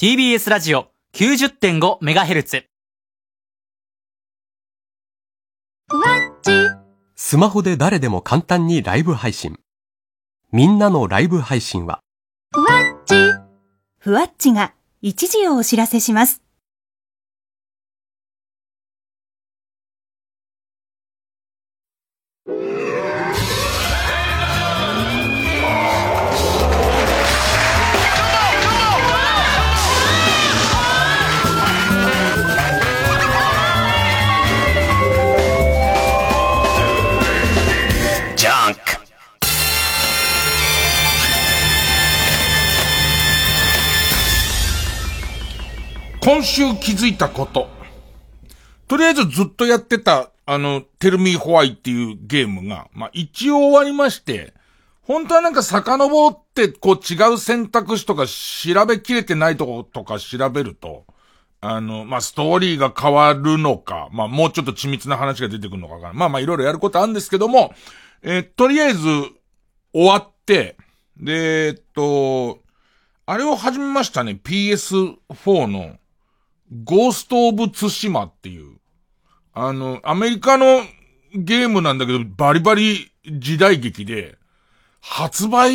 TBS ラジオ 90.5MHz スマホで誰でも簡単にライブ配信。みんなのライブ配信はふわっちが一時をお知らせします。今週気づいたこと。とりあえずずっとやってた、テルミーホワイっていうゲームが、まあ、一応終わりまして、本当はなんか遡って、こう違う選択肢とか調べきれてないとことか調べると、まあ、ストーリーが変わるのか、まあ、もうちょっと緻密な話が出てくるのかが、まあ、まあ、いろいろやることあるんですけども、とりあえず、終わって、で、あれを始めましたね、PS4 の、ゴースト・オブ・ツシマっていう、アメリカのゲームなんだけど、バリバリ時代劇で、発売2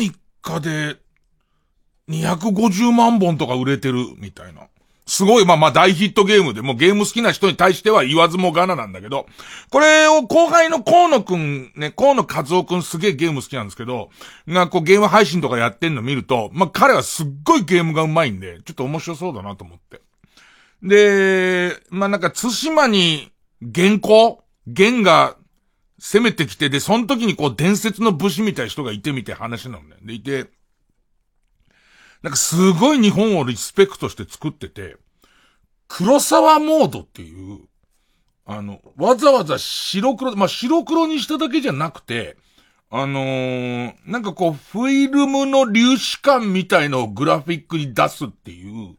日3日で250万本とか売れてるみたいな。すごい、まあ大ヒットゲームで、もうゲーム好きな人に対しては言わずもがななんだけど、これを後輩の河野くんね、河野和夫くんすげえゲーム好きなんですけど、こうゲーム配信とかやってんの見ると、まあ彼はすっごいゲームがうまいんで、ちょっと面白そうだなと思って。で、まあなんか津島に元が攻めてきて、で、その時にこう伝説の武士みたいな人がいてみたいな話なのね。で、いて、なんかすごい日本をリスペクトして作ってて、黒沢モードっていう、わざわざ白黒にしただけじゃなくて、なんかこう、フィルムの粒子感みたいのをグラフィックに出すっていう、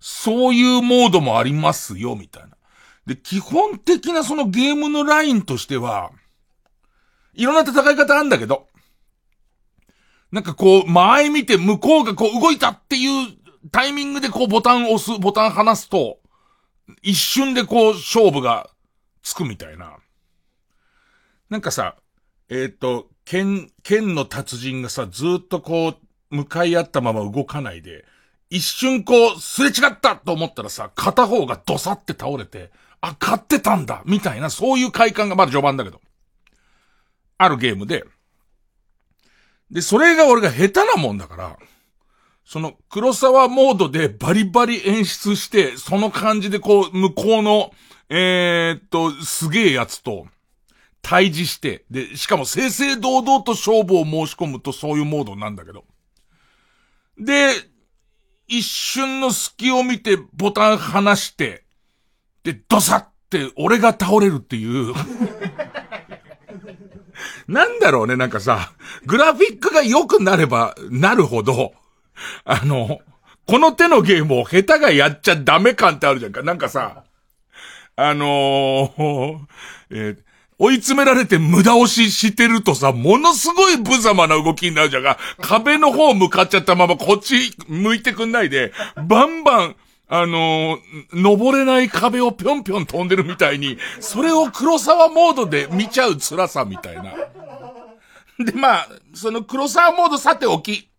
そういうモードもありますよ、みたいな。で、基本的なそのゲームのラインとしては、いろんな戦い方あるんだけど、なんかこう、前見て向こうがこう動いたっていうタイミングでこうボタン離すと、一瞬でこう勝負がつくみたいな。なんかさ、剣の達人がさ、ずっとこう、向かい合ったまま動かないで、一瞬こう、すれ違ったと思ったらさ、片方がドサって倒れて、あ、勝ってたんだみたいな、そういう快感がまだ序盤だけど、あるゲームで、で、それが俺が下手なもんだから、その黒沢モードでバリバリ演出して、その感じでこう、向こうの、すげえやつと対峙して、で、しかも正々堂々と勝負を申し込むとそういうモードなんだけど。で、一瞬の隙を見てボタン離して、で、ドサって俺が倒れるっていう。なんだろうね、なんかさ、グラフィックが良くなればなるほど、この手のゲームを下手がやっちゃダメ感ってあるじゃんか。なんかさ、追い詰められて無駄押ししてるとさ、ものすごい無様な動きになるじゃんか。壁の方向かっちゃったままこっち向いてくんないで、バンバン、登れない壁をぴょんぴょん飛んでるみたいに、それを黒沢モードで見ちゃう辛さみたいな。で、まあ、その黒沢モードさておき、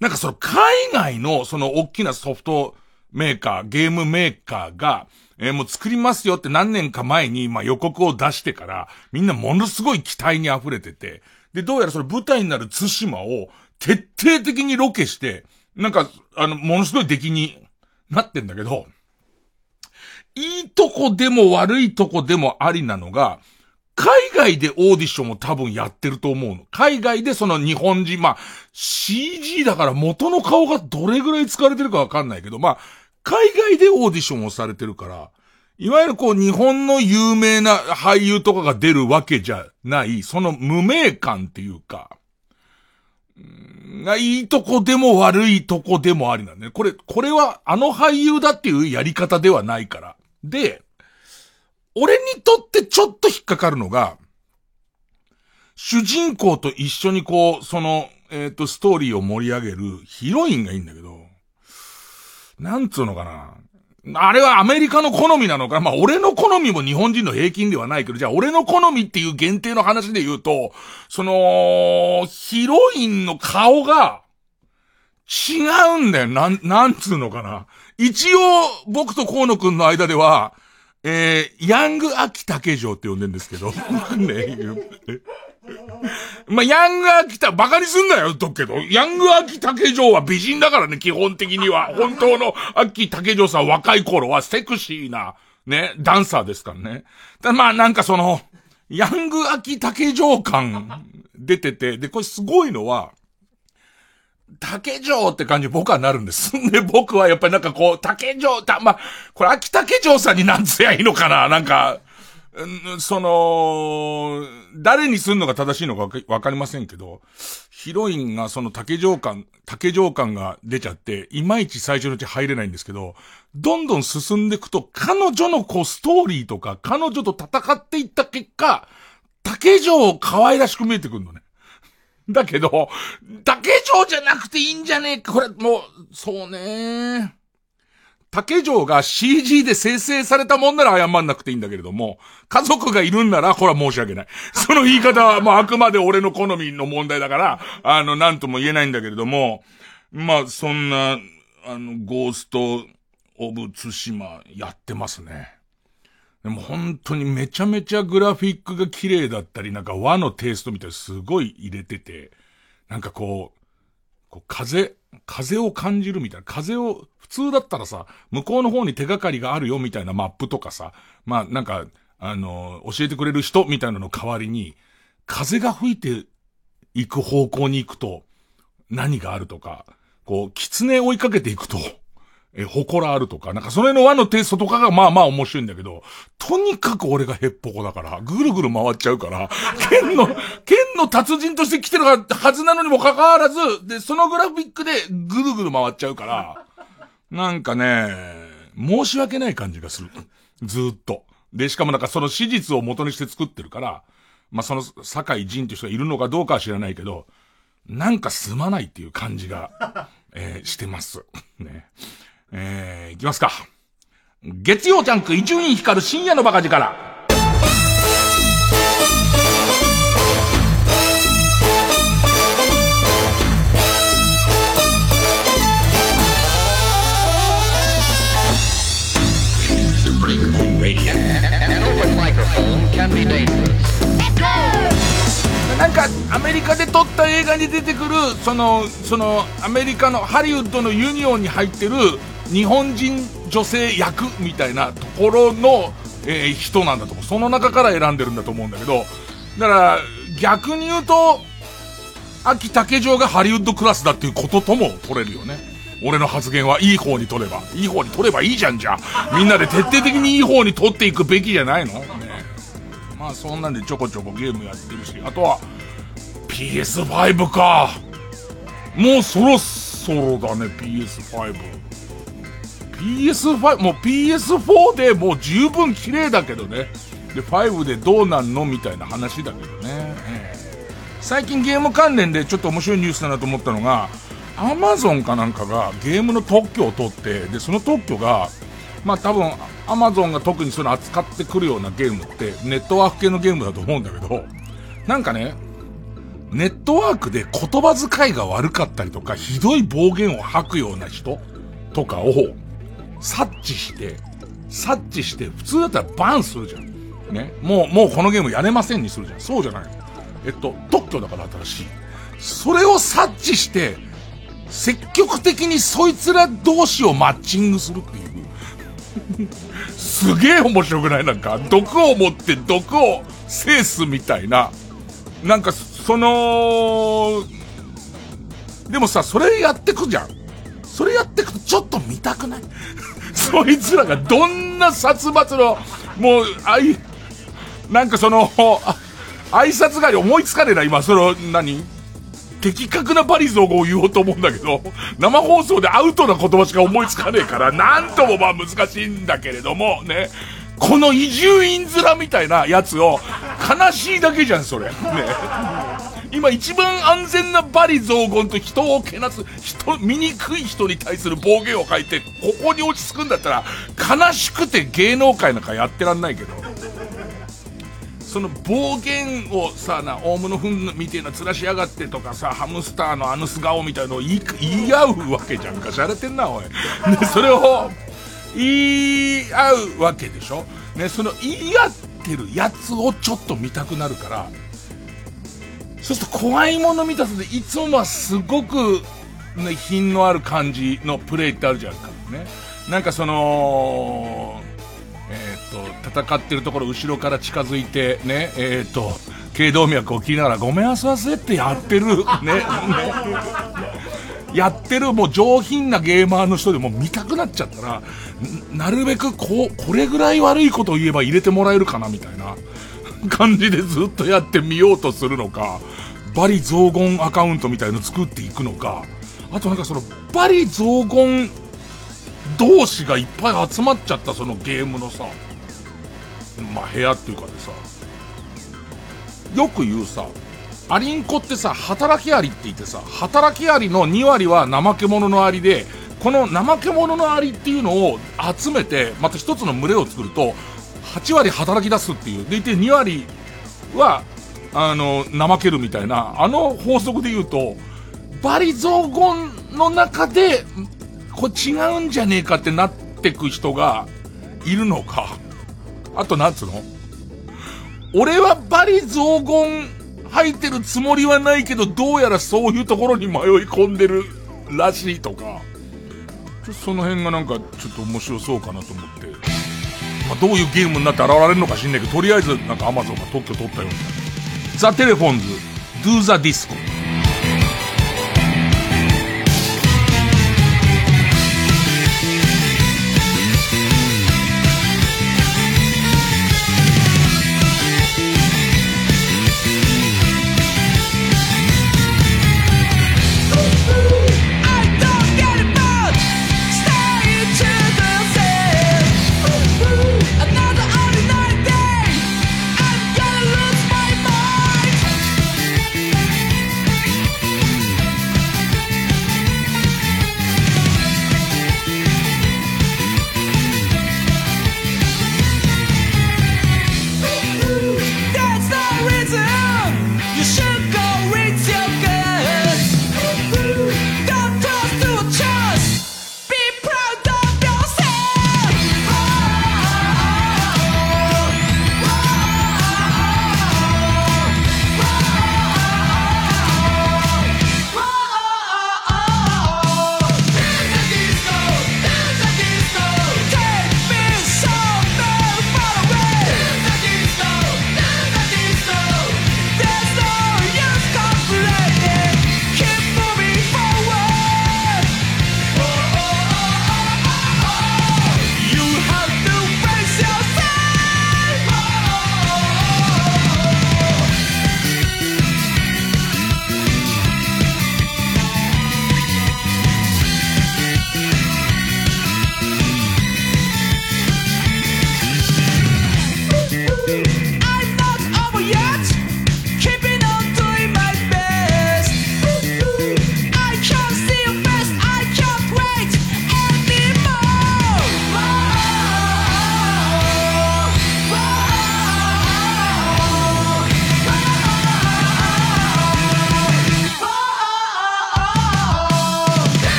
なんかその海外のその大きなソフトメーカー、ゲームメーカーが、もう作りますよって何年か前に、まあ予告を出してから、みんなものすごい期待に溢れてて、で、どうやらその舞台になる津島を徹底的にロケして、なんか、ものすごい出来に、なってんだけど、いいとこでも悪いとこでもありなのが、海外でオーディションも多分やってると思うの。海外でその日本人、まあ、CG だから元の顔がどれぐらい使われてるかわかんないけど、まあ、海外でオーディションをされてるから、いわゆるこう日本の有名な俳優とかが出るわけじゃない、その無名感っていうか、いいとこでも悪いとこでもありなんだね。これはあの俳優だっていうやり方ではないから。で、俺にとってちょっと引っかかるのが、主人公と一緒にこう、その、ストーリーを盛り上げるヒロインがいいんだけど、なんつうのかな、あれはアメリカの好みなのか、まあ俺の好みも日本人の平均ではないけど、じゃあ俺の好みっていう限定の話で言うと、そのヒロインの顔が違うんだよ。なんつうのかな、一応僕と河野くんの間ではヤング・アキ・タケジョウって呼んでんですけどね、まあ、ヤング・アキ・タ、バカにすんなよとけど、ヤング・アキ・タケジョウは美人だからね、基本的には。本当のアキ・タケジョウさん若い頃はセクシーなね、ダンサーですからね。まあなんかそのヤング・アキ・タケジョウ感出てて、でこれすごいのは竹城って感じ僕はなるんです。で、僕はやっぱりなんかこう、竹城、まあ、これ秋竹城さんになんつやいいのかな、なんか、その、誰にすんのが正しいのかわかりませんけど、ヒロインがその竹城感が出ちゃって、いまいち最初のうち入れないんですけど、どんどん進んでいくと、彼女のこう、ストーリーとか、彼女と戦っていった結果、竹城を可愛らしく見えてくるのね。だけど、竹城じゃなくていいんじゃねえか。これ、もう、そうね。竹城が CG で生成されたもんなら謝んなくていいんだけれども、家族がいるんなら、これは申し訳ない。その言い方は、まあ、あくまで俺の好みの問題だから、なんとも言えないんだけれども、まあ、そんな、ゴースト・オブ・ツシマやってますね。でも本当にめちゃめちゃグラフィックが綺麗だったり、なんか和のテイストみたいにすごい入れてて、なんかこう風を感じるみたいな、風を、普通だったらさ、向こうの方に手がかりがあるよみたいなマップとかさ、まあなんか、教えてくれる人みたいなの代わりに、風が吹いていく方向に行くと、何があるとか、こう、狐追いかけていくと、祠あるとか、なんかそれの和のテイストとかがまあまあ面白いんだけど、とにかく俺がヘッポコだから、ぐるぐる回っちゃうから、剣の達人として来てるはずなのにもかかわらず、で、そのグラフィックでぐるぐる回っちゃうから、なんかね、申し訳ない感じがする。ずっと。で、しかもなんかその史実を元にして作ってるから、まあその坂井仁という人がいるのかどうかは知らないけど、なんかすまないっていう感じが、してます。ね。いきますか。月曜ジャンク伊集院光る深夜のバカ力から。なんかアメリカで撮った映画に出てくるそのアメリカのハリウッドのユニオンに入ってる日本人女性役みたいなところの、人なんだと思う。その中から選んでるんだと思うんだけど、だから逆に言うと秋竹城がハリウッドクラスだっていうこととも取れるよね。俺の発言はいい方に取ればいいじゃん。じゃあみんなで徹底的にいい方に取っていくべきじゃないの、ね。まあそんなんでちょこちょこゲームやってるし、あとは PS5 か。もうそろそろだね、 PS5 もう PS4 でもう十分綺麗だけどね。で5でどうなんのみたいな話だけどね。最近ゲーム関連でちょっと面白いニュースだなと思ったのが、 Amazon かなんかがゲームの特許を取って、でその特許がまあ多分 Amazon が特にその扱ってくるようなゲームってネットワーク系のゲームだと思うんだけど、なんかね、ネットワークで言葉遣いが悪かったりとかひどい暴言を吐くような人とかを察知して普通だったらバンするじゃんね。もうこのゲームやれませんにするじゃん。そうじゃないの。特許だから新しい。それを察知して積極的にそいつら同士をマッチングするっていうすげえ面白くない？なんか毒を持って毒を制すみたいな、なんかそのでもさ、それやってくじゃん。それやってくとちょっと見たくない？そいつらがどんな殺伐の、もう、なんかその、挨拶が思いつかねえな、今、その、的確なバリ雑語を言おうと思うんだけど、生放送でアウトな言葉しか思いつかねえから、なんともまあ難しいんだけれども、ね。この伊集院面みたいなやつを、悲しいだけじゃん、それ。ね。今一番安全な罵詈雑言と人をけなす人、醜い人に対する暴言を書いて、ここに落ち着くんだったら、悲しくて芸能界なんかやってらんないけど、その暴言をさ、なオウムの糞みたいなつらしやがってとかさ、ハムスターのアヌス顔みたいのを言い合うわけじゃんか。しゃれてんなおい。でそれを言い合うわけでしょ、ね、その言い合ってるやつをちょっと見たくなるから、そうすると怖いもの見たさで、いつもはすごく、ね、品のある感じのプレイってあるじゃんか、ね、なんかその戦ってるところ後ろから近づいてね、頸動脈を切りながらごめんあすあすってやってるねやってる、もう上品なゲーマーの人でも見たくなっちゃったら、なるべくこれぐらい悪いことを言えば入れてもらえるかなみたいな感じでずっとやってみようとするのか、罵詈雑言アカウントみたいの作っていくのか、あとなんかその罵詈雑言同士がいっぱい集まっちゃったそのゲームのさ、まあ部屋っていうかでさ、よく言うさ、アリンコってさ、働きアリって言ってさ、働きアリの2割は怠け者のアリで、この怠け者のアリっていうのを集めてまた一つの群れを作ると8割働き出すっていうでいて、2割は怠けるみたいな、あの法則で言うと罵詈雑言の中でこれ違うんじゃねえかってなってく人がいるのか。あとなんつうの、俺は罵詈雑言吐いてるつもりはないけど、どうやらそういうところに迷い込んでるらしいとか、その辺がなんかちょっと面白そうかなと思って、まあ、どういうゲームになって現れるのか知んないけど、とりあえずなんか Amazon が特許取ったようなザ・テレフォンズ Do the Disco。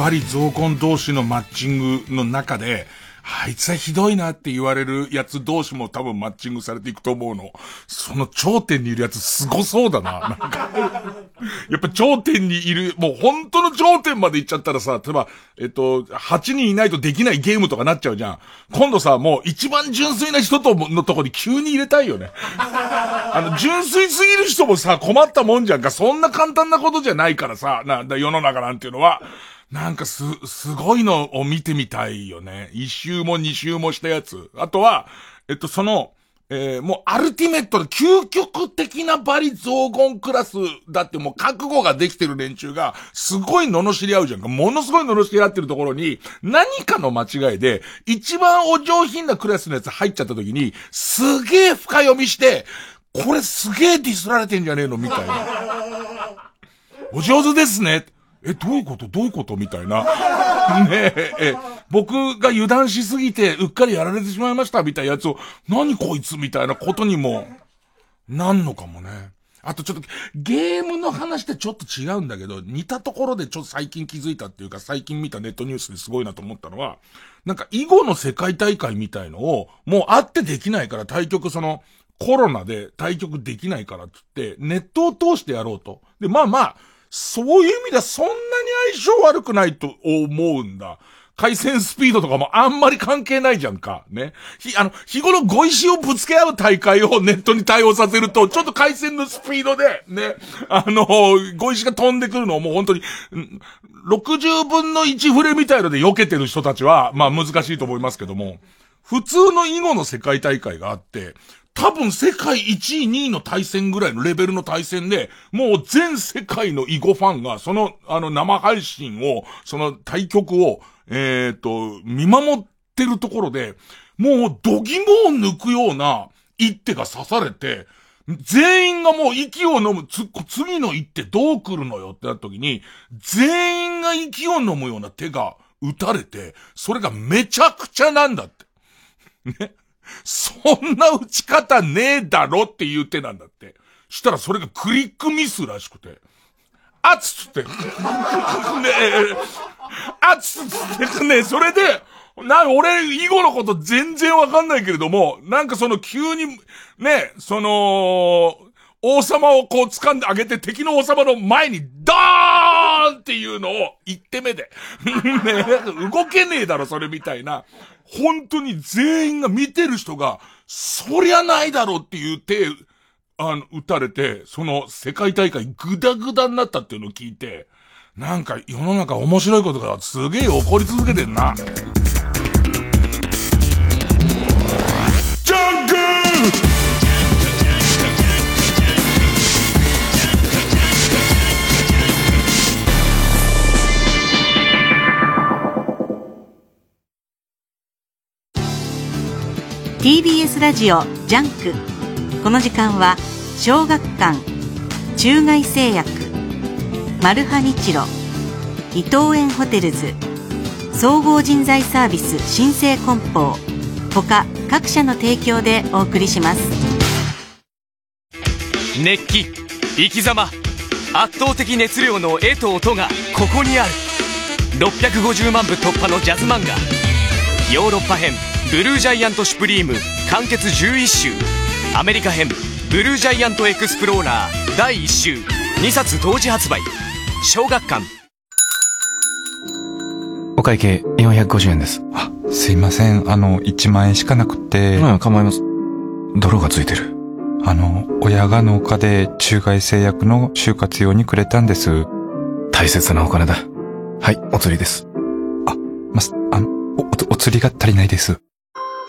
ぱり増婚同士のマッチングの中で、あいつはひどいなって言われるやつ同士も多分マッチングされていくと思うの。その頂点にいるやつすごそうだな。なんかやっぱ頂点にいる、もう本当の頂点まで行っちゃったらさ、例えば8人いないとできないゲームとかなっちゃうじゃん。今度さ、もう一番純粋な人とのとこに急に入れたいよね。純粋すぎる人もさ、困ったもんじゃんか。そんな簡単なことじゃないからさ、なんだ世の中なんていうのは。なんかすごいのを見てみたいよね。一周も二周もしたやつ。あとは、その、もうアルティメットの究極的なバリ雑言クラスだってもう覚悟ができてる連中がすごい罵り合うじゃんか。ものすごい罵り合ってるところに何かの間違いで一番お上品なクラスのやつ入っちゃった時にすげえ深読みしてこれすげえディスられてんじゃねえのみたいな。お上手ですね。どういうことみたいな。ねえ、僕が油断しすぎてうっかりやられてしまいましたみたいなやつを、何こいつみたいなことにも、なんのかもね。あとちょっと、ゲームの話ってちょっと違うんだけど、似たところで最近気づいたっていうか、最近見たネットニュースですごいなと思ったのは、なんか囲碁の世界大会みたいのを、もうあってできないから対局コロナで対局できないからっつって、ネットを通してやろうと。で、まあ、そういう意味ではそんなに相性悪くないと思うんだ。回線スピードとかもあんまり関係ないじゃんか。ね。日頃ご意思をぶつけ合う大会をネットに対応させると、ちょっと回線のスピードで、ね。ご意思が飛んでくるのをもう本当に、60分の1触れみたいので避けてる人たちは、まあ難しいと思いますけども、普通の囲碁の世界大会があって、多分世界1位2位の対戦ぐらいのレベルの対戦で、もう全世界の囲碁ファンが、生配信を、対局を、見守ってるところで、もう度肝を抜くような一手が刺されて、全員がもう息を飲む、次の一手どう来るのよってなった時に、全員が息を飲むような手が打たれて、それがめちゃくちゃなんだって。ね。そんな打ち方ねえだろっていう手なんだって。したらそれがクリックミスらしくて。ねえ、ねえ、それで、俺、囲碁のこと全然わかんないけれども、なんか急に、ね、王様をこう掴んであげて敵の王様の前にドーンっていうのを一手目でね動けねえだろそれみたいな本当に全員が見てる人がそりゃないだろうっていう手打たれて世界大会グダグダになったっていうのを聞いてなんか世の中面白いことがすげえ起こり続けてんな。TBS ラジオジャンク。この時間は小学館、中外製薬、マルハニチロ、伊東園ホテルズ、総合人材サービス新生梱包他各社の提供でお送りします。熱気、生き様、圧倒的熱量の絵と音がここにある。650万部突破のジャズ漫画ヨーロッパ編ブルージャイアントシュプリーム完結11週アメリカ編ブルージャイアントエクスプローラー第1週2冊同時発売小学館お会計450円です。あ、すいません1万円しかなくて。うん、構います。泥がついてる。親が農家で中外製薬の就活用にくれたんです。大切なお金だ。はい、お釣りです。あ、お釣りが足りないです。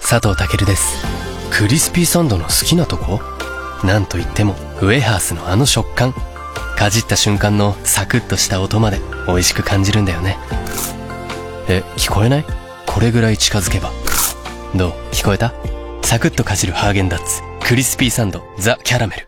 佐藤健です。クリスピーサンドの好きなとこなんといってもウエハースの食感かじった瞬間のサクッとした音まで美味しく感じるんだよね。え、聞こえない？これぐらい近づけば。どう？聞こえた？サクッとかじるハーゲンダッツクリスピーサンドザ・キャラメル。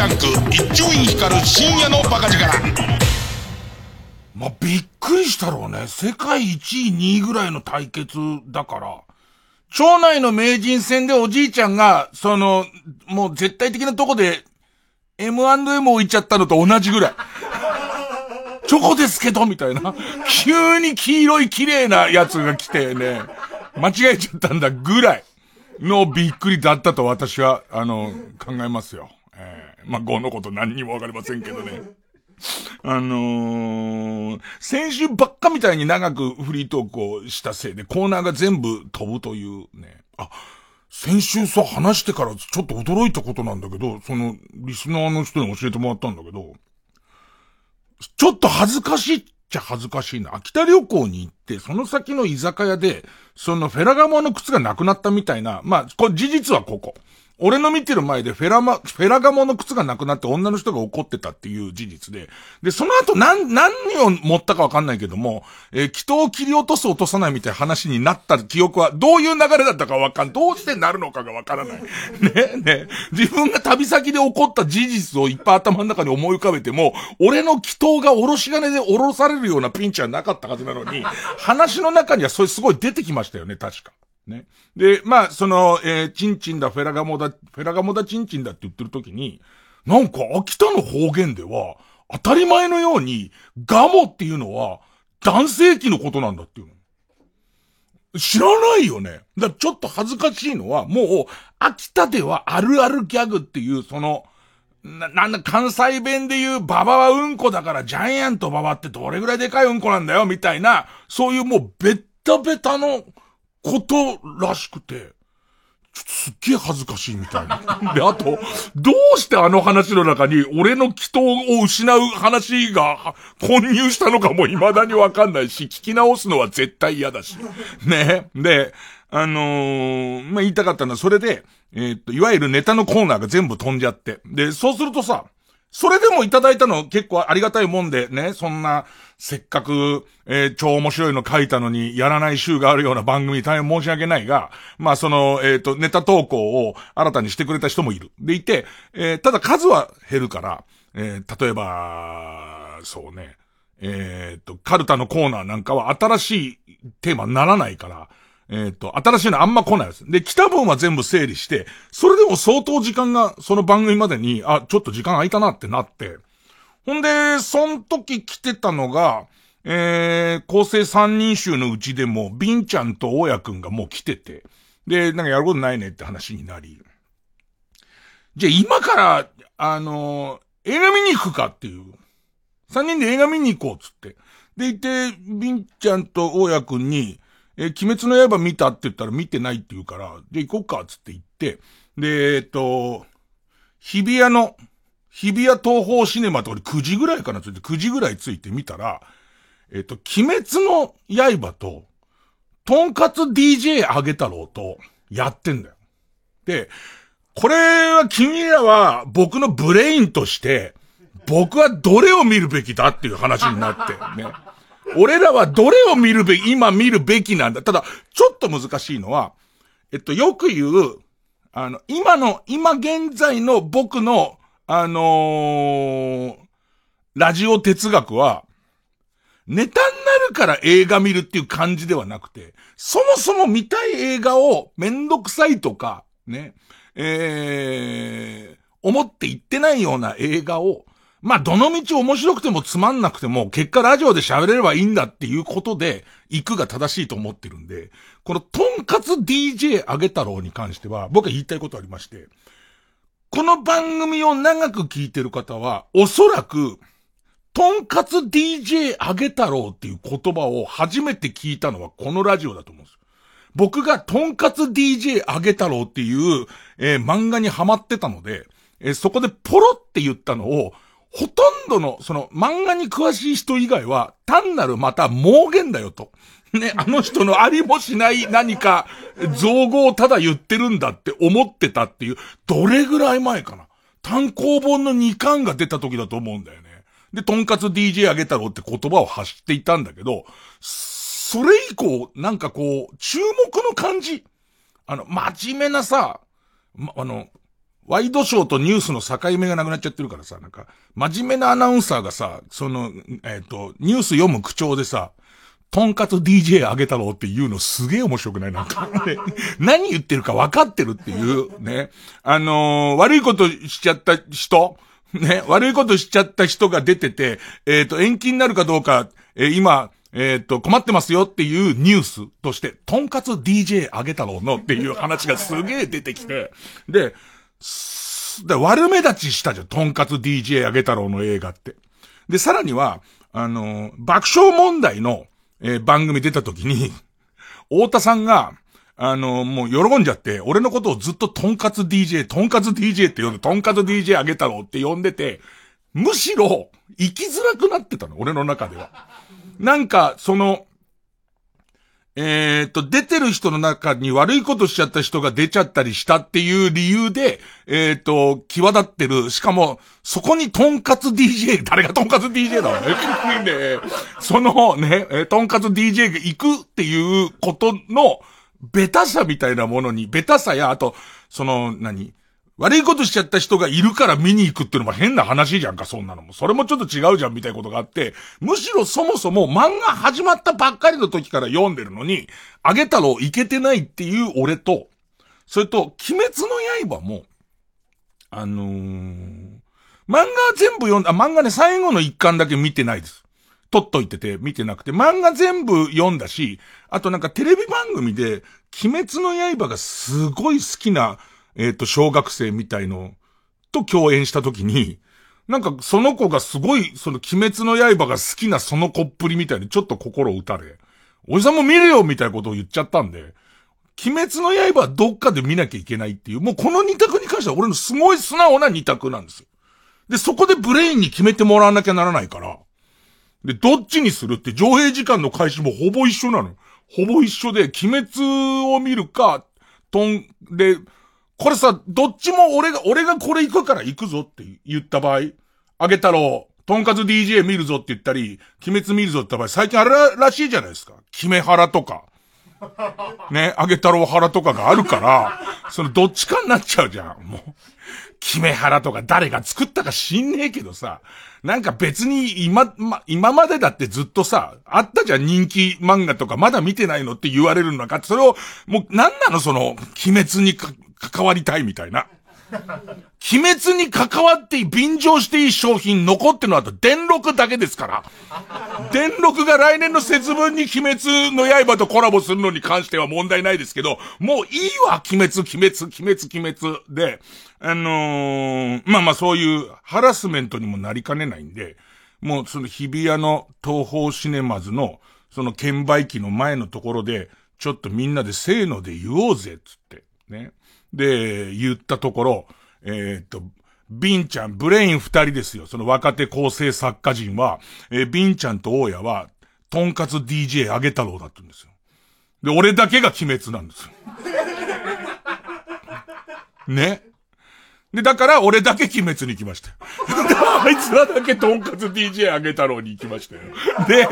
ジャンク一丁院光る深夜のバカ力。まあ、びっくりしたろうね。世界1位2位ぐらいの対決だから。町内の名人戦でおじいちゃんが、もう絶対的なとこで M&M 置いちゃったのと同じぐらい。チョコですけどみたいな。急に黄色い綺麗なやつが来てね。間違えちゃったんだぐらいのびっくりだったと私は、考えますよ。まあ、ゴーのこと何にもわかりませんけどね。先週ばっかみたいに長くフリートークをしたせいでコーナーが全部飛ぶというね。あ、先週さ、話してからちょっと驚いたことなんだけど、リスナーの人に教えてもらったんだけど、ちょっと恥ずかしいっちゃ恥ずかしいな。秋田旅行に行って、その先の居酒屋で、フェラガモの靴がなくなったみたいな、まあ、これ事実はここ。俺の見てる前でフェラガモの靴がなくなって女の人が怒ってたっていう事実で。で、その後何を持ったかわかんないけども、人を切り落とす落とさないみたいな話になった記憶は、どういう流れだったかわかん、どうしてなるのかがわからない。ね。自分が旅先で起こった事実をいっぱい頭の中に思い浮かべても、俺の祈祷がおろし金でおろされるようなピンチはなかったはずなのに、話の中にはそれすごい出てきましたよね、確か。ね。で、まあ、チンチンだ、フェラガモだチンチンだって言ってる時に、なんか秋田の方言では、当たり前のように、ガモっていうのは、男性器のことなんだっていうの。知らないよね。だからちょっと恥ずかしいのは、もう、秋田ではあるあるギャグっていう、なんだ、関西弁で言う、ババはうんこだから、ジャイアントババってどれぐらいでかいうんこなんだよ、みたいな、そういうもう、ベッタベタの、ことらしくて、ちょっとすっげえ恥ずかしいみたいな。で、あと、どうしてあの話の中に俺の祈祷を失う話が混入したのかも未だにわかんないし、聞き直すのは絶対嫌だし。ね。で、まあ、言いたかったのはそれで、いわゆるネタのコーナーが全部飛んじゃって。で、そうするとさ、それでもいただいたの結構ありがたいもんでね、そんな、せっかく、超面白いの書いたのに、やらない週があるような番組大変申し訳ないが、まあ、ネタ投稿を新たにしてくれた人もいる。でいて、ただ数は減るから、例えば、そうね、カルタのコーナーなんかは新しいテーマにならないから、新しいのあんま来ないです。で、来た分は全部整理して、それでも相当時間が、その番組までに、あ、ちょっと時間空いたなってなって。ほんで、その時来てたのが、構成3人衆のうちでも、ビンちゃんと大家くんがもう来てて、で、なんかやることないねって話になり。じゃあ今から、映画見に行くかっていう。3人で映画見に行こうっつって。で、いて、ビンちゃんと大家くんに、鬼滅の刃見たって言ったら見てないって言うから、じゃあ行こっかっつって行って、で、日比谷東宝シネマとかで9時ぐらいかなついて、9時ぐらいついてみたら、鬼滅の刃と、とんかつ DJ あげたろうと、やってんだよ。で、これは君らは僕のブレインとして、僕はどれを見るべきだっていう話になって、ね。俺らはどれを見るべき、今見るべきなんだ。ただ、ちょっと難しいのは、よく言う、今現在の僕の、ラジオ哲学は、ネタになるから映画見るっていう感じではなくて、そもそも見たい映画をめんどくさいとか、ね、思って言ってないような映画を、まあ、どの道面白くてもつまんなくても、結果ラジオで喋れればいいんだっていうことで、行くが正しいと思ってるんで、このとんかつ DJ あげ太郎に関しては、僕は言いたいことありまして、この番組を長く聞いてる方は、おそらく、とんかつ DJ あげ太郎っていう言葉を初めて聞いたのはこのラジオだと思うんですよ。僕がとんかつ DJ あげ太郎っていう、漫画にハマってたので、そこでポロって言ったのを、ほとんどの、漫画に詳しい人以外は、単なるまた妄言だよと。ね、あの人のありもしない何か、造語をただ言ってるんだって思ってたっていう、どれぐらい前かな。単行本の2巻が出た時だと思うんだよね。で、とんかつ DJ あげ太郎って言葉を発していたんだけど、それ以降、なんか注目の感じ。真面目なさ、ワイドショーとニュースの境目がなくなっちゃってるからさ、なんか、真面目なアナウンサーがさ、その、ニュース読む口調でさ、とんかつ DJ あげたろうっていうのすげえ面白くないなんか、ね。何言ってるか分かってるっていう、ね。悪いことしちゃった人、ね、悪いことしちゃった人が出てて、延期になるかどうか、今、困ってますよっていうニュースとして、とんかつ DJ あげたろうのっていう話がすげえ出てきて、で、悪目立ちしたじゃん、とんかつ DJ あげ太郎の映画って。で、さらには、爆笑問題の、番組出た時に、太田さんが、もう喜んじゃって、俺のことをずっととんかつ DJ って呼んで、とんかつ DJ あげ太郎って呼んでて、むしろ、生きづらくなってたの、俺の中では。なんか、その、出てる人の中に悪いことしちゃった人が出ちゃったりしたっていう理由で、際立ってる。しかも、そこにとんかつ DJ、誰がとんかつ DJ だろうね。そのね、とんかつ DJ が行くっていうことの、ベタさみたいなものに、ベタさや、あと、その、悪いことしちゃった人がいるから見に行くっていうのも変な話じゃんか、そんなのも。それもちょっと違うじゃん、みたいなことがあって、むしろそもそも漫画始まったばっかりの時から読んでるのに、あげ太郎いけてないっていう俺と、それと、鬼滅の刃も、漫画全部読んだ、漫画ね、最後の一巻だけ見てないです。撮っといてて、見てなくて、漫画全部読んだし、あとなんかテレビ番組で、鬼滅の刃がすごい好きな、小学生みたいのと共演したときに、なんかその子がすごい、その鬼滅の刃が好きなその子っぷりみたいにちょっと心打たれ、おじさんも見るよみたいなことを言っちゃったんで、鬼滅の刃はどっかで見なきゃいけないっていう、もうこの二択に関しては俺のすごい素直な二択なんですよ。で、そこでブレインに決めてもらわなきゃならないから、で、どっちにするって上映時間の開始もほぼ一緒なの。ほぼ一緒で、鬼滅を見るか、これさ、どっちも俺がこれ行くから行くぞって言った場合、あげ太郎、とんかつ DJ 見るぞって言ったり、鬼滅見るぞって言った場合、最近あれらしいじゃないですか。キメハラとか。ね、あげ太郎ハラとかがあるから、そのどっちかになっちゃうじゃん、もう。キメハラとか誰が作ったか知んねえけどさ、なんか別に今までだってずっとさ、あったじゃん人気漫画とかまだ見てないのって言われるのかって、それを、もうなんなのその、鬼滅に関わりたいみたいな。鬼滅に関わって便乗していい商品残ってのはあと電録だけですから。電録が来年の節分に鬼滅の刃とコラボするのに関しては問題ないですけど、もういいわ、鬼滅で、まあそういうハラスメントにもなりかねないんで、もうその日比谷の東宝シネマズのその券売機の前のところで、ちょっとみんなでせーので言おうぜっつってね。で、言ったところ、ビンちゃん、ブレイン2人ですよ。その若手構成作家陣は、ビンちゃんと大家は、とんかつ DJ あげ太郎だったんですよ。で、俺だけが鬼滅なんですよ。ね。で、だから俺だけ鬼滅に行きましたよ。あいつらだけとんかつ DJ あげ太郎に行きましたよ。で、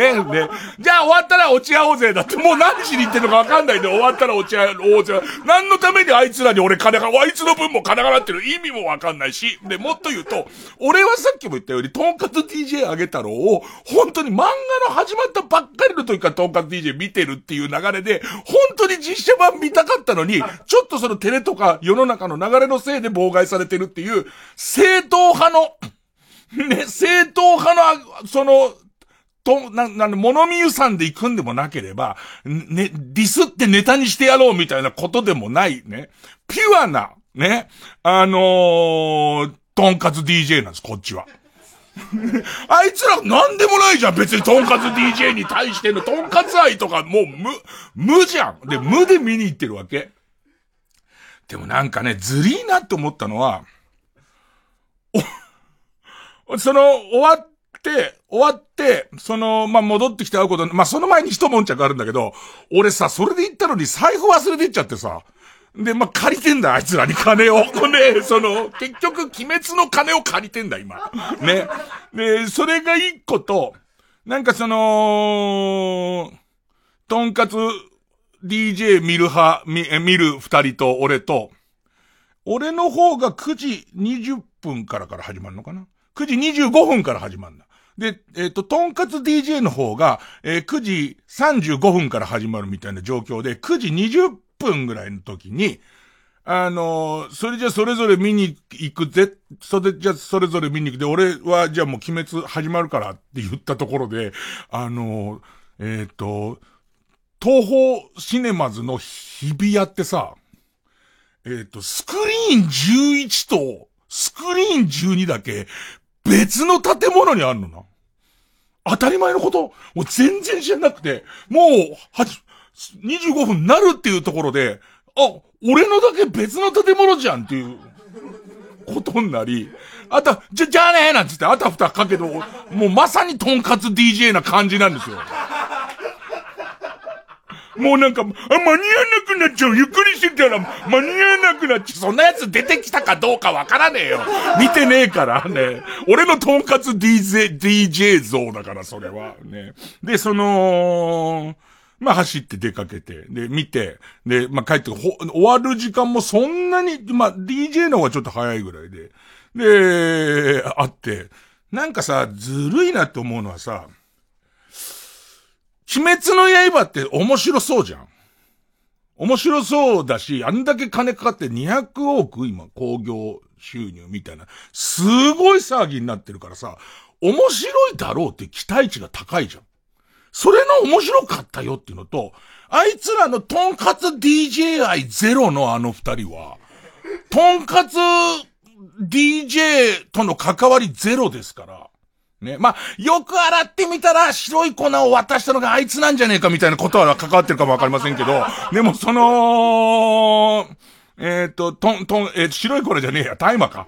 じゃあ終わったら落ち合おうぜ。だってもう何しに行ってんのかわかんないで、終わったら落ち合おうぜ。何のためにあいつらに俺金が、あいつの分も金がなってる意味もわかんないし。で、もっと言うと、俺はさっきも言ったように、とんかつ DJ あげ太郎を、本当に漫画の始まったばっかりの時からとんかつ DJ 見てるっていう流れで、本当に実写版見たかったのに、ちょっとそのテレとか世の中の流れのせいで妨害されてるっていう正統派のね、正統派のそのと物見遊山で行くんでもなければね、ディスってネタにしてやろうみたいなことでもないね、ピュアなね、とんかつ DJ なんですこっちは。あいつらなんでもないじゃん、別にとんかつ DJ に対してのとんかつ愛とかもう無じゃん。で、無で見に行ってるわけ。でもなんかね、ずりーなって思ったのは、終わって、まあ、戻ってきて会うこと、まあ、その前に一悶着あるんだけど、俺さ、それで行ったのに財布忘れていっちゃってさ、で、まあ、借りてんだ、あいつらに金を。ね、結局、鬼滅の金を借りてんだ、今。ね。で、それが一個と、なんかとんかつ、DJ 見る二人と俺と、俺の方が9時20分から始まるのかな？ 9 時25分から始まるんだ。で、とんかつ DJ の方が、9時35分から始まるみたいな状況で、9時20分ぐらいの時に、それじゃそれぞれ見に行くぜ。それぞれ見に行くで、俺はじゃあもう鬼滅始まるからって言ったところで、東宝シネマズの日比谷ってさ、スクリーン11とスクリーン12だけ別の建物にあるのな。当たり前のこともう全然知らなくて、もう25分なるっていうところで、あ、俺のだけ別の建物じゃんっていうことになり、じゃあねーなんつってあたふたかけど、もうまさにとんかつ DJ な感じなんですよ。もうなんか、間に合わなくなっちゃう。ゆっくりしてたら間に合わなくなっちゃう。そんなやつ出てきたかどうかわからねえよ。見てねえからね。俺のとんかつ DJ 像だから、それは。ね。で、まあ、走って出かけて、で、見て、で、まあ、帰って、終わる時間もそんなに、まあ、DJ の方がちょっと早いぐらいで。で、あって、なんかさ、ずるいなって思うのはさ、鬼滅の刃って面白そうじゃん。面白そうだし、あんだけ金かかって200億今興行収入みたいな、すごい騒ぎになってるからさ、面白いだろうって期待値が高いじゃん。それの面白かったよっていうのと、あいつらのとんかつ DJ 愛ゼロのあの二人は、とんかつ DJ との関わりゼロですから、ね。まあ、よく洗ってみたら白い粉を渡したのがあいつなんじゃねえかみたいなことは関わってるかもわかりませんけど、でも白い粉じゃねえや、大麻か。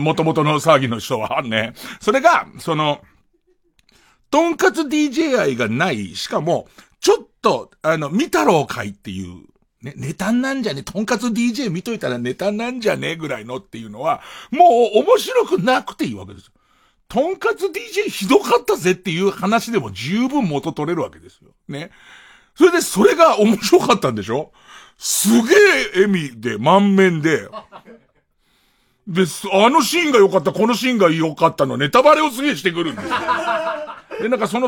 元々の騒ぎの人はね。それが、とんかつ DJ 愛がない、しかも、ちょっと、見太郎会っていう、ね、ネタなんじゃね、とんかつ DJ 見といたらネタなんじゃねぐらいのっていうのは、もう面白くなくていいわけですよ。とんかつ DJ ひどかったぜっていう話でも十分元取れるわけですよ。ね。それでそれが面白かったんでしょ？すげえ笑みで満面で。で、あのシーンが良かった、このシーンが良かったのネタバレをすげえしてくるんですよ。で、なんかさ、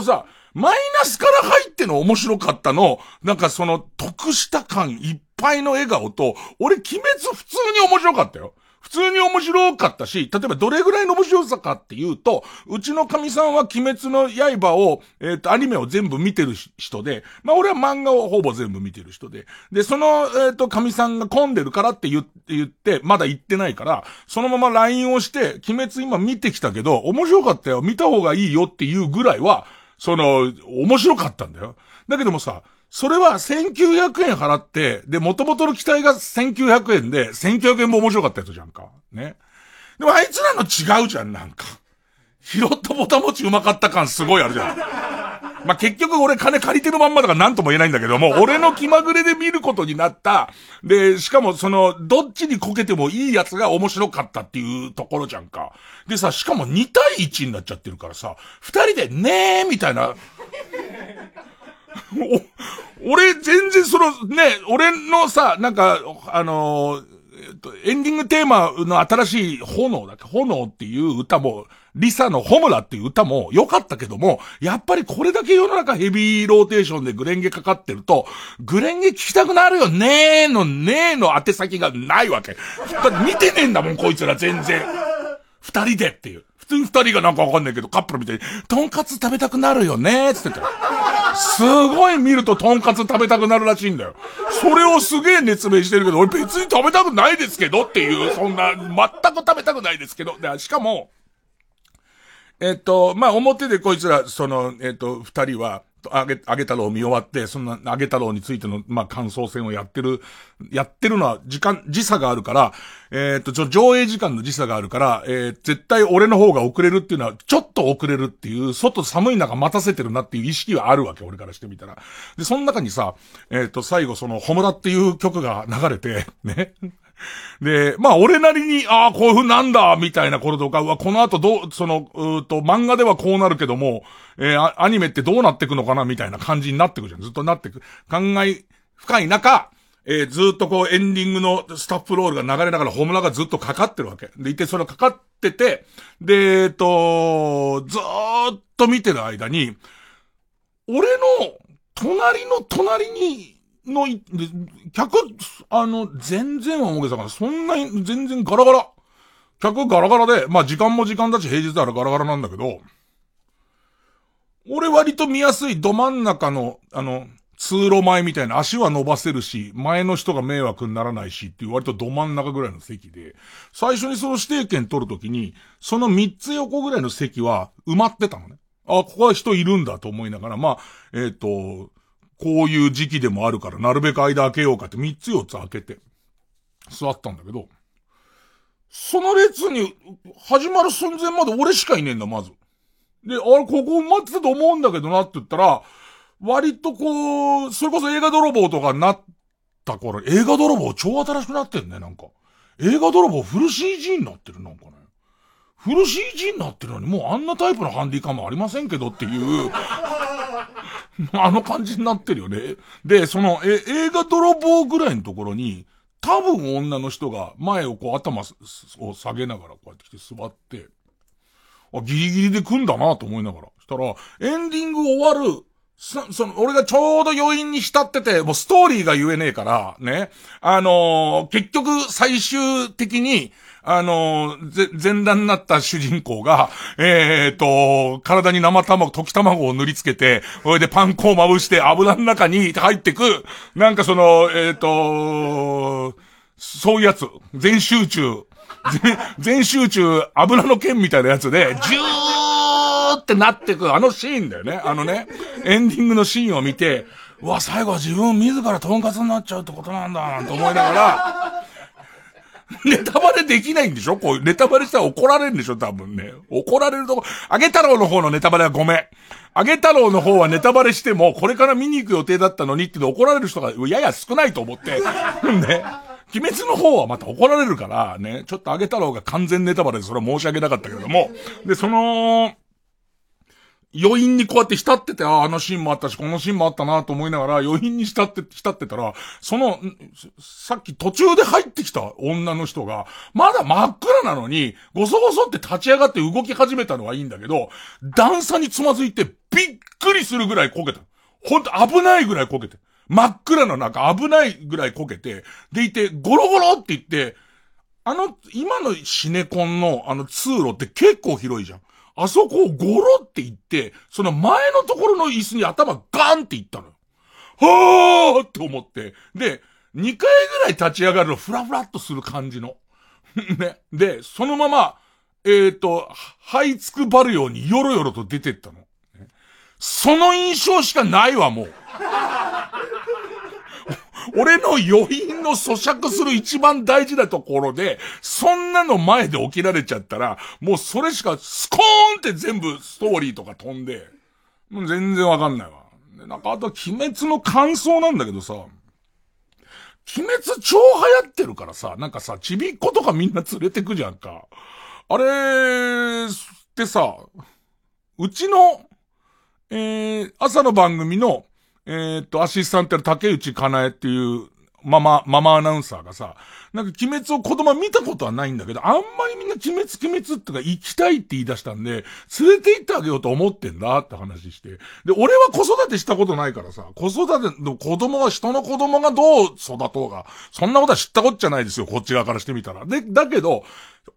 マイナスから入っての面白かったの、なんか得した感いっぱいの笑顔と、俺鬼滅普通に面白かったよ。普通に面白かったし、例えばどれぐらいの面白さかっていうと、うちの神さんは鬼滅の刃を、アニメを全部見てる人で、まあ俺は漫画をほぼ全部見てる人で、で、神さんが混んでるからって言って、まだ言ってないから、そのまま LINE をして、鬼滅今見てきたけど、面白かったよ、見た方がいいよっていうぐらいは、面白かったんだよ。だけどもさ、それは1900円払って、で、元々の期待が1900円で、1900円も面白かったやつじゃんか。ね。でもあいつらの違うじゃん、なんか。拾ったボタン持ちうまかった感すごいあるじゃん。まあ、結局俺金借りてるまんまだからなんとも言えないんだけども、俺の気まぐれで見ることになった。で、しかもどっちにこけてもいいやつが面白かったっていうところじゃんか。でさ、しかも2対1になっちゃってるからさ、2人でねーみたいな。俺全然俺のさ、なんか、エンディングテーマの新しい炎っていう歌も、リサのホムラっていう歌も良かったけども、やっぱりこれだけ世の中ヘビーローテーションでグレンゲかかってると、グレンゲ聞きたくなるよねーのねーの宛先がないわけ。見てねえんだもん、こいつら全然。二人でっていう。普通に二人がなんかわかんないけど、カップルみたいに、とんかつ食べたくなるよねーって言ってた。すごい見るととんかつ食べたくなるらしいんだよ。それをすげえ熱弁してるけど、俺別に食べたくないですけどっていう、そんな、全く食べたくないですけど。で、しかも、まあ、表でこいつら、二人は、あげ太郎を見終わって、そんな、あげ太郎についての、まあ、感想戦をやってるのは、時差があるから、上映時間の時差があるから、絶対俺の方が遅れるっていうのは、ちょっと遅れるっていう、外寒い中待たせてるなっていう意識はあるわけ、俺からしてみたら。で、その中にさ、最後ホムラっていう曲が流れて、ね。で、まあ、俺なりに、ああ、こういう風なんだ、みたいなこととか、うわ、この後漫画ではこうなるけども、アニメってどうなってくのかな、みたいな感じになってくるじゃん。ずっとなってく。感慨深い中、ずっとこうエンディングのスタッフロールが流れながらホムラがずっとかかってるわけ。で、一回それがかかってて、で、ずーっと見てる間に、俺の隣の隣に、の、客、全然は大げさかな。そんなに、全然ガラガラ。客ガラガラで、まあ時間も時間だし平日だからガラガラなんだけど、俺割と見やすいど真ん中の、通路前みたいな、足は伸ばせるし、前の人が迷惑にならないしっていう割とど真ん中ぐらいの席で、最初にその指定券取るときに、その3つ横ぐらいの席は埋まってたのね。あ、ここは人いるんだと思いながら、まあ、こういう時期でもあるから、なるべく間開けようかって3つ4つ開けて、座ったんだけど、その列に始まる寸前まで俺しかいねえんだ、まず。で、あれ、ここ埋まってたと思うんだけどなって言ったら、割とこう、それこそ映画泥棒とかになった頃、映画泥棒超新しくなってんね、なんか。映画泥棒フル CG になってる、なんかね。フル CG になってるのに、もうあんなタイプのハンディカムありませんけどっていう、あの感じになってるよね。で、その、映画泥棒ぐらいのところに、多分女の人が前をこう頭を下げながらこうやって来て座って、あ、ギリギリで来んだなと思いながら。したら、エンディング終わる、俺がちょうど余韻に浸ってて、もうストーリーが言えねえから、ね。結局最終的に、前段になった主人公が、体に溶き卵を塗りつけて、それでパン粉をまぶして油の中に入ってく、なんかその、そういうやつ、全集中油の剣みたいなやつで、ジューってなってく、あのシーンだよね。あのね、エンディングのシーンを見て、うわ、最後は自分自らトンカツになっちゃうってことなんだ、なんて思いながら、ネタバレできないんでしょ？こう、ネタバレしたら怒られるんでしょ？多分ね。怒られるとこ、あげ太郎の方のネタバレはごめん。あげ太郎の方はネタバレしても、これから見に行く予定だったのにって怒られる人がやや少ないと思って、ね。鬼滅の方はまた怒られるから、ね。ちょっとあげ太郎が完全ネタバレでそれは申し訳なかったけれども。で、その、余韻にこうやって浸ってて、あのシーンもあったし、このシーンもあったなと思いながら、余韻に浸ってたら、その、さっき途中で入ってきた女の人が、まだ真っ暗なのに、ごそごそって立ち上がって動き始めたのはいいんだけど、段差につまずいて、びっくりするぐらいこけた。ほんと危ないぐらいこけて。真っ暗の中危ないぐらいこけて、でいて、ゴロゴロって言って、今のシネコンの通路って結構広いじゃん。あそこをゴロって言って、その前のところの椅子に頭ガンって言ったのよ。はーって思って。で、2回ぐらい立ち上がるの、フラフラっとする感じの。ね。で、そのまま、這いつくばるようにヨロヨロと出てったの。ね、その印象しかないわ、もう。俺の余韻の咀嚼する一番大事なところで、そんなの前で起きられちゃったら、もうそれしかスコーンって全部ストーリーとか飛んで、もう全然わかんないわ。なんかあと鬼滅の感想なんだけどさ、鬼滅超流行ってるからさ、なんかさ、ちびっことかみんな連れてくじゃんか。あれってさ、うちの、朝の番組の、アシスタントの竹内かなえっていうママアナウンサーがさ、なんか鬼滅を子供は見たことはないんだけど、あんまりみんな鬼滅ってか行きたいって言い出したんで、連れて行ってあげようと思ってんだって話して。で、俺は子育てしたことないからさ、子育ての子供は人の子供がどう育とうが、そんなことは知ったこっちゃないですよ、こっち側からしてみたら。で、だけど、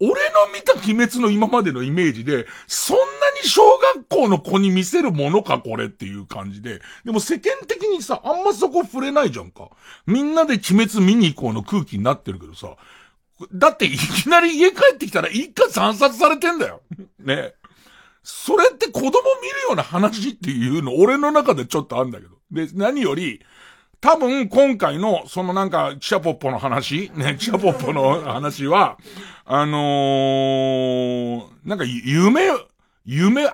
俺の見た鬼滅の今までのイメージで、そんなに小学校の子に見せるものかこれっていう感じで、でも世間的にさ、あんまそこ触れないじゃんか。みんなで鬼滅見に行こうの空気になってるけどさ、だっていきなり家帰ってきたら一家惨殺されてんだよ。ね。それって子供見るような話っていうの、俺の中でちょっとあんだけど。で、何より、多分今回のそのなんかチャポッポの話ね、チャポッポの話はなんか夢悪夢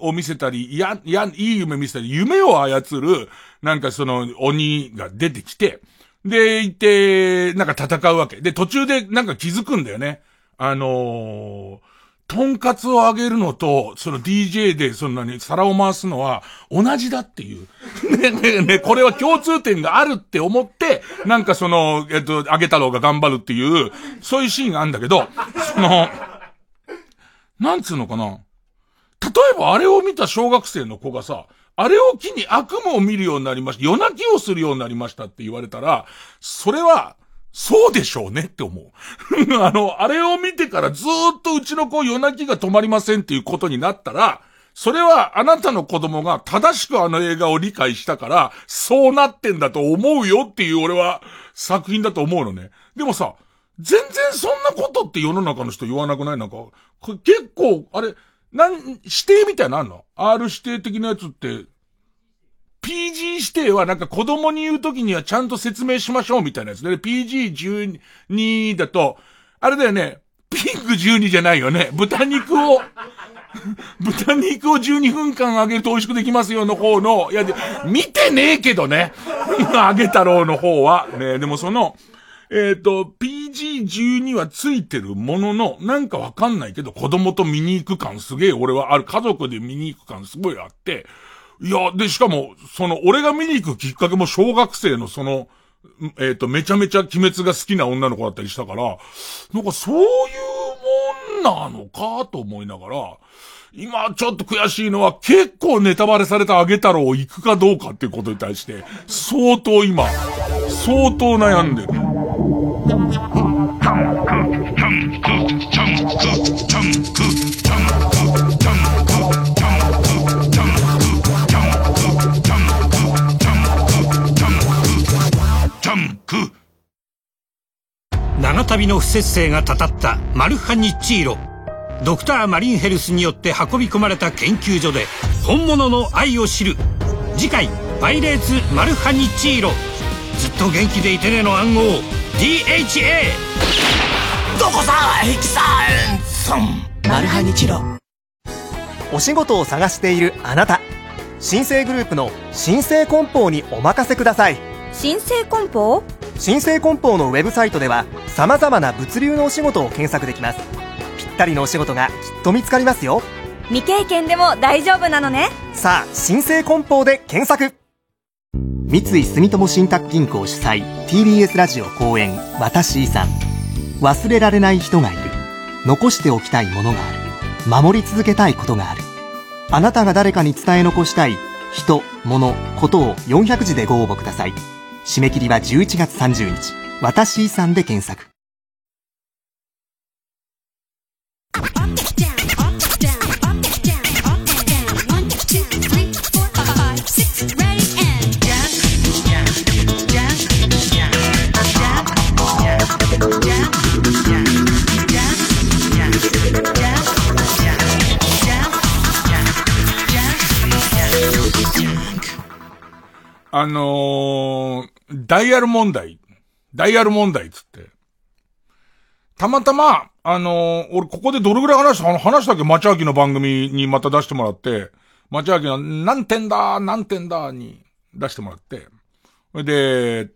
を見せたり、いい夢見せたり、夢を操るなんかその鬼が出てきて、でいてなんか戦うわけで、途中でなんか気づくんだよね。とんかつをあげるのと、その DJ でそんなに皿を回すのは同じだっていう。ね、これは共通点があるって思って、なんかその、あげ太郎が頑張るっていう、そういうシーンがあるんだけど、その、なんつうのかな。例えばあれを見た小学生の子がさ、あれを機に悪夢を見るようになりました、夜泣きをするようになりましたって言われたら、それは、そうでしょうねって思う。あれを見てからずーっとうちの子夜泣きが止まりませんっていうことになったら、それはあなたの子供が正しくあの映画を理解したから、そうなってんだと思うよっていう俺は作品だと思うのね。でもさ、全然そんなことって世の中の人言わなくない？なんか、結構、あれ、指定みたいなのあんの？ R 指定的なやつって、PG 指定はなんか子供に言うときにはちゃんと説明しましょうみたいなやつね。PG12 だと、あれだよね、ピンク12じゃないよね。豚肉を12分間揚げると美味しくできますよの方の、いや、見てねえけどね。揚げ太郎の方は。ね、でもその、PG12 はついてるものの、なんかわかんないけど、子供と見に行く感すげえ、俺はある。家族で見に行く感すごいあって、いや、で、しかも、その、俺が見に行くきっかけも小学生のその、めちゃめちゃ鬼滅が好きな女の子だったりしたから、なんかそういうもんなのかと思いながら、今ちょっと悔しいのは結構ネタバレされたあげ太郎を行くかどうかっていうことに対して、相当悩んでる。長旅の不摂生がたたったマルハニチーロ。ドクターマリンヘルスによって運び込まれた研究所で本物の愛を知る。次回「パイレーツマルハニチーロ」。ずっと元気でいてねの暗号 DHA。 どこさヘキサーソンマルハニチロ。お仕事を探しているあなた、新生グループの新生梱包にお任せください。新生梱包？新生梱包のウェブサイトではさまざまな物流のお仕事を検索できます。ぴったりのお仕事がきっと見つかりますよ。未経験でも大丈夫なのね。さあ、新生梱包で検索。三井住友信託銀行主催 TBS ラジオ公演、私遺産。忘れられない人がいる。残しておきたいものがある。守り続けたいことがある。あなたが誰かに伝え残したい人、物、ことを400字でご応募ください。締め切りは11月30日。私遺産で検索。ダイヤル問題つって。たまたま、俺ここでどれぐらい話したっけ、町明の番組にまた出してもらって、町明の何点だに出してもらって、それで、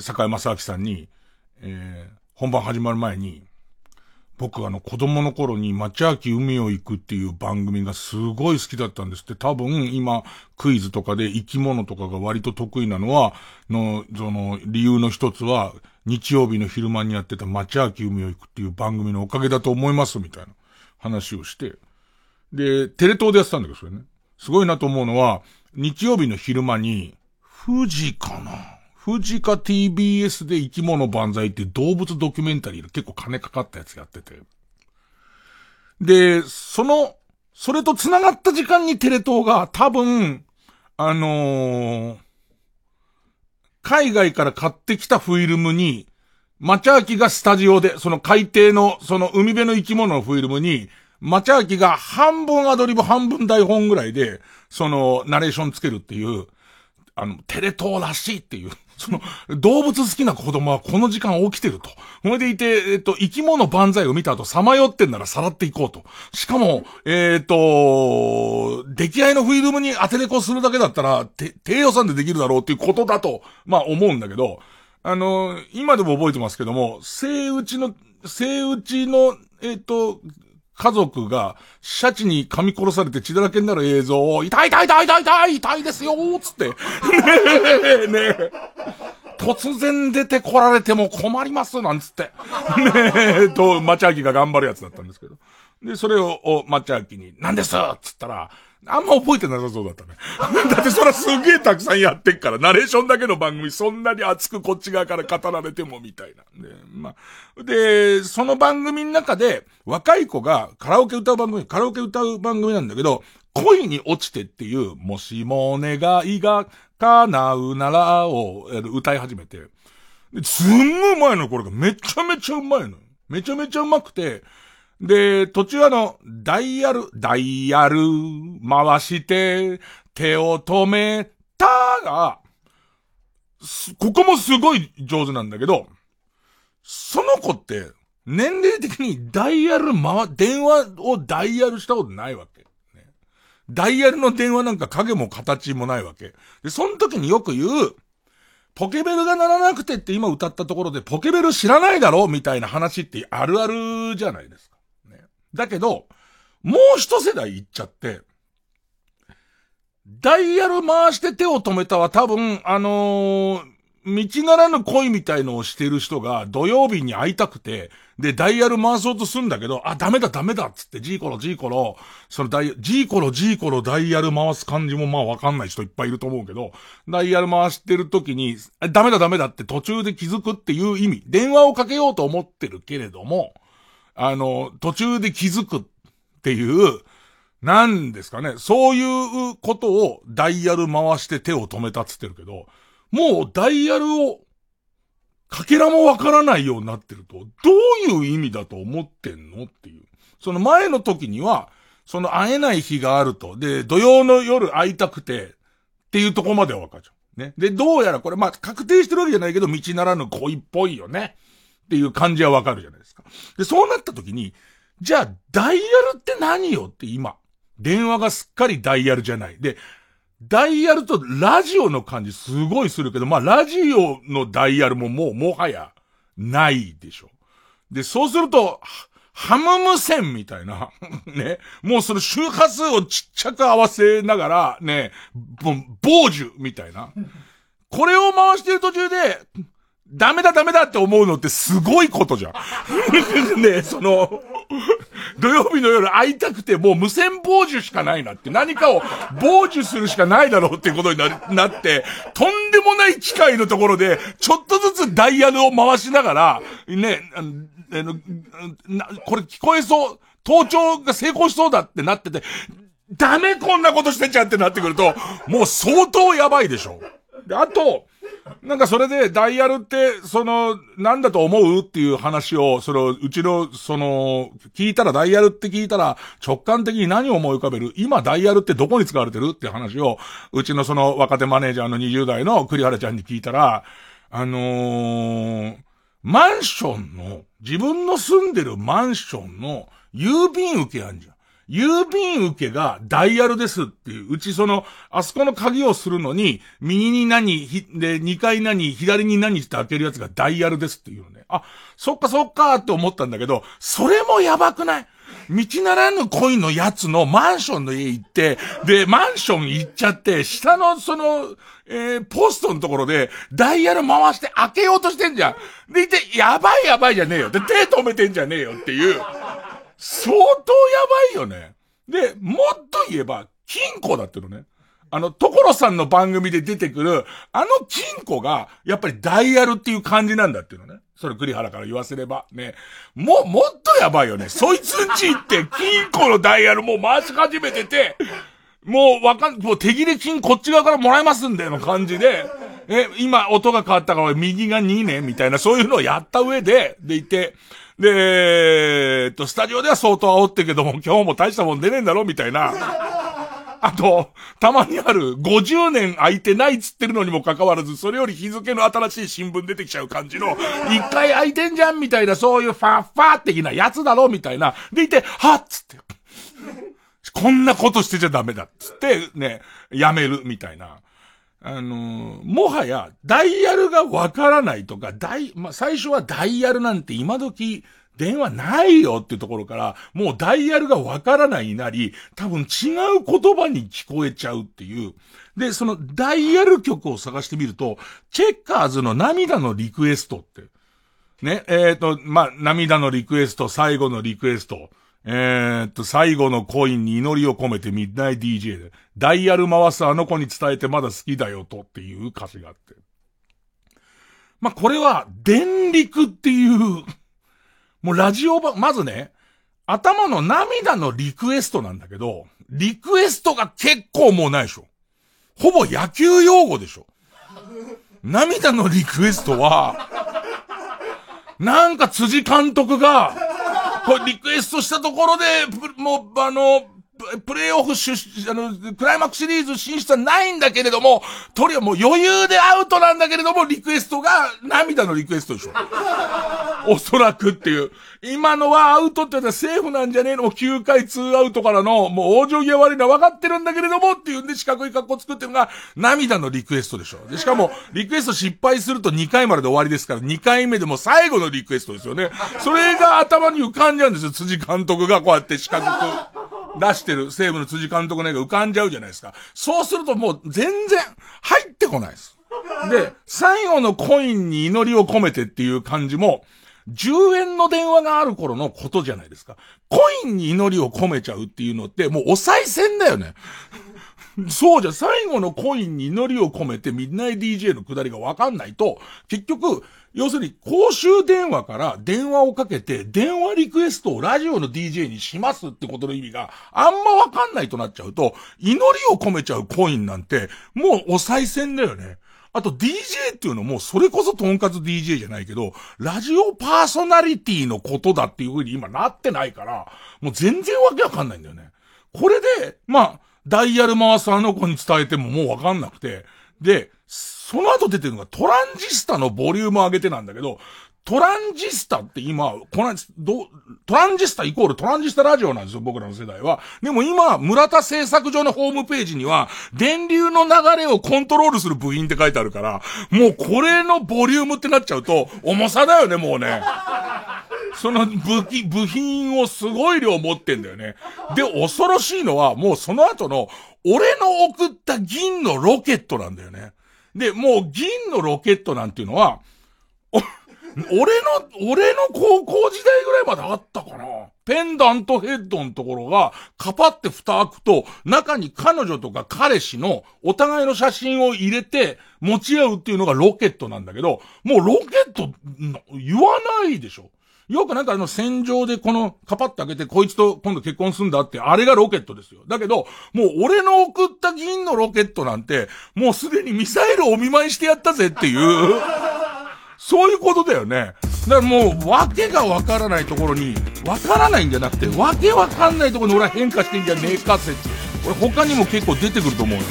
坂井正明さんに、本番始まる前に、僕子供の頃に町秋海を行くっていう番組がすごい好きだったんですって。多分今クイズとかで生き物とかが割と得意なのは、その理由の一つは日曜日の昼間にやってた町秋海を行くっていう番組のおかげだと思いますみたいな話をして、でテレ東でやってたんだけど、それね、すごいなと思うのは、日曜日の昼間に富士か TBS で生き物万歳っていう動物ドキュメンタリーの結構金かかったやつやってて。で、それと繋がった時間にテレ東が多分、海外から買ってきたフィルムに、町明がスタジオで、その海底の、その海辺の生き物のフィルムに、町明が半分アドリブ半分台本ぐらいで、そのナレーションつけるっていう、テレ東らしいっていう。その、動物好きな子供はこの時間起きてると。それでいて、生き物万歳を見た後、さまよってんならさらっていこうと。しかも、出来合いのフィルムに当てれこするだけだったら、低予算でできるだろうっていうことだと、まあ思うんだけど、今でも覚えてますけども、セイウチの、家族がシャチに噛み殺されて血だらけになる映像を痛いですよーつってねえ突然出てこられても困りますなんつってねえとマチャキが頑張るやつだったんですけど、でそれをマチャキになんですっつったらあんま覚えてなさそうだったねだってそりゃすげえたくさんやってっから、ナレーションだけの番組そんなに熱くこっち側から語られてもみたいなんで、まあ、でその番組の中で若い子がカラオケ歌う番組なんだけど、恋に落ちてっていうもしも願いが叶うならを歌い始めて、すんごいうまいのこれがめちゃめちゃうまくて、で途中ダイヤル回して手を止めたが、ここもすごい上手なんだけど、その子って年齢的に電話をダイヤルしたことないわけ、ね、ダイヤルの電話なんか影も形もないわけで、その時によく言うポケベルが鳴らなくてって今歌ったところでポケベル知らないだろみたいな話ってあるあるじゃないですか。だけど、もう一世代いっちゃって、ダイヤル回して手を止めたは多分、道ならぬ恋みたいのをしてる人が土曜日に会いたくて、で、ダイヤル回そうとするんだけど、あ、ダメだっつって、ジーコロダイヤル回す感じもまあわかんない人いっぱいいると思うけど、ダイヤル回してる時に、ダメだって途中で気づくっていう意味、電話をかけようと思ってるけれども、途中で気づくっていう、なんですかね、そういうことをダイヤル回して手を止めたっつってるけど、もうダイヤルをかけらもわからないようになってると、どういう意味だと思ってんのっていう。その前の時には、その会えない日があると、で、土曜の夜会いたくて、っていうとこまではわかるね。で、どうやらこれ、まあ、確定してるわけじゃないけど、道ならぬ恋っぽいよね。っていう感じはわかるじゃないですか。で、そうなった時に、じゃあ、ダイヤルって何よって今、電話がすっかりダイヤルじゃない。で、ダイヤルとラジオの感じすごいするけど、まあ、ラジオのダイヤルももはや、ないでしょ。で、そうすると、ハム無線みたいな、ね、もうその周波数をちっちゃく合わせながら、ね、傍受みたいな。これを回してる途中で、ダメだって思うのってすごいことじゃん。ねえ、土曜日の夜会いたくてもう無線傍受しかないなって、何かを傍受するしかないだろうっていうことになって、とんでもない機械のところで、ちょっとずつダイヤルを回しながら、ね、これ聞こえそう、盗聴が成功しそうだってなってて、ダメこんなことしてちゃってなってくると、もう相当やばいでしょ。で、あと、なんかそれでダイヤルってなんだと思うっていう話をうちのダイヤルって聞いたら直感的に何を思い浮かべる、今ダイヤルってどこに使われてるって話をうちの若手マネージャーの20代の栗原ちゃんに聞いたら、マンションの自分の住んでるマンションの郵便受けあんじゃん。郵便受けがダイヤルですっていう、うちあそこの鍵をするのに、右に何、で、2階何、左に何って開けるやつがダイヤルですっていうのね。あ、そっかって思ったんだけど、それもやばくない？道ならぬ恋のやつのマンションの家行って、で、マンション行っちゃって、下のポストのところで、ダイヤル回して開けようとしてんじゃん。でいて、やばいじゃねえよ。で、手止めてんじゃねえよっていう。相当やばいよね。で、もっと言えば、金庫だってのね。所さんの番組で出てくる、金庫が、やっぱりダイヤルっていう感じなんだっていうのね。それ栗原から言わせれば、ね。もっとやばいよね。そいつんちって、金庫のダイヤルもう回し始めてて、もう手切れ金こっち側からもらえますんだよの感じで、今音が変わったから右が2ね、みたいな、そういうのをやった上でいて、で、スタジオでは相当煽ってるけども、今日も大したもん出ねえんだろみたいな。あと、たまにある、50年空いてないっつってるのにもかかわらず、それより日付の新しい新聞出てきちゃう感じの、一回空いてんじゃんみたいな、そういうファー的なやつだろみたいな。でいて、はっつって、こんなことしてちゃダメだっつって、ね、やめるみたいな。もはや、ダイヤルがわからないとか、まあ、最初はダイヤルなんて今時電話ないよっていうところから、もうダイヤルがわからないになり、多分違う言葉に聞こえちゃうっていう。で、そのダイヤル曲を探してみると、チェッカーズの涙のリクエストって、ね、涙のリクエスト、最後のリクエスト、最後のコインに祈りを込めてミッドナイト DJ で、ダイヤル回すあの子に伝えてまだ好きだよとっていう歌詞があって。まあ、これは、電力っていう、もうラジオ版、まずね、頭の涙のリクエストなんだけど、リクエストが結構もうないでしょ。ほぼ野球用語でしょ。涙のリクエストは、なんか辻監督が、これリクエストしたところで、もうプレイオフクライマックスシリーズ進出はないんだけれども、とりあえずもう余裕でアウトなんだけれども、リクエストが涙のリクエストでしょ。おそらくっていう。今のはアウトって言ったらセーフなんじゃねえの ?9 回2アウトからの、もう往生際悪いのは分かってるんだけれどもっていうんで四角い格好作ってるのが涙のリクエストでしょ。で、しかも、リクエスト失敗すると2回までで終わりですから、2回目でも最後のリクエストですよね。それが頭に浮かんじゃうんですよ。辻監督がこうやって四角く。出してる西武の辻監督の絵が浮かんじゃうじゃないですか。そうするともう全然入ってこないです。で、最後のコインに祈りを込めてっていう感じも、10円の電話がある頃のことじゃないですか。コインに祈りを込めちゃうっていうのってもうお賽銭だよね。そうじゃ、最後のコインに祈りを込めてミッドナイト DJ のくだりがわかんないと、結局、要するに公衆電話から電話をかけて、電話リクエストをラジオの DJ にしますってことの意味があんまわかんないとなっちゃうと、祈りを込めちゃうコインなんて、もうお賽銭だよね。あと DJ っていうのもそれこそトンカツ DJ じゃないけど、ラジオパーソナリティのことだっていう風に今なってないから、もう全然わけわかんないんだよね。これで、まあ、ダイヤル回すあの子に伝えてももうわかんなくて。で、その後出てるのがトランジスタのボリューム上げてなんだけど、トランジスタって今、トランジスタイコールトランジスタラジオなんですよ、僕らの世代は。でも今、村田製作所のホームページには、電流の流れをコントロールする部品って書いてあるから、もうこれのボリュームってなっちゃうと、重さだよね、もうね。その部品をすごい量持ってんだよね。で、恐ろしいのは、もうその後の、俺の送った銀のロケットなんだよね。で、もう銀のロケットなんていうのは、俺の高校時代ぐらいまであったかな。ペンダントヘッドのところが、カパって蓋開くと、中に彼女とか彼氏のお互いの写真を入れて持ち合うっていうのがロケットなんだけど、もうロケット、言わないでしょ。よくなんか戦場でこのカパッと開けてこいつと今度結婚するんだって、あれがロケットですよ。だけど、もう俺の送った銀のロケットなんて、もうすでにミサイルをお見舞いしてやったぜっていう、そういうことだよね。だからもうわけがわからないところに、わからないんじゃなくて、わけわかんないところに俺は変化してんじゃねえかって、俺他にも結構出てくると思うよ。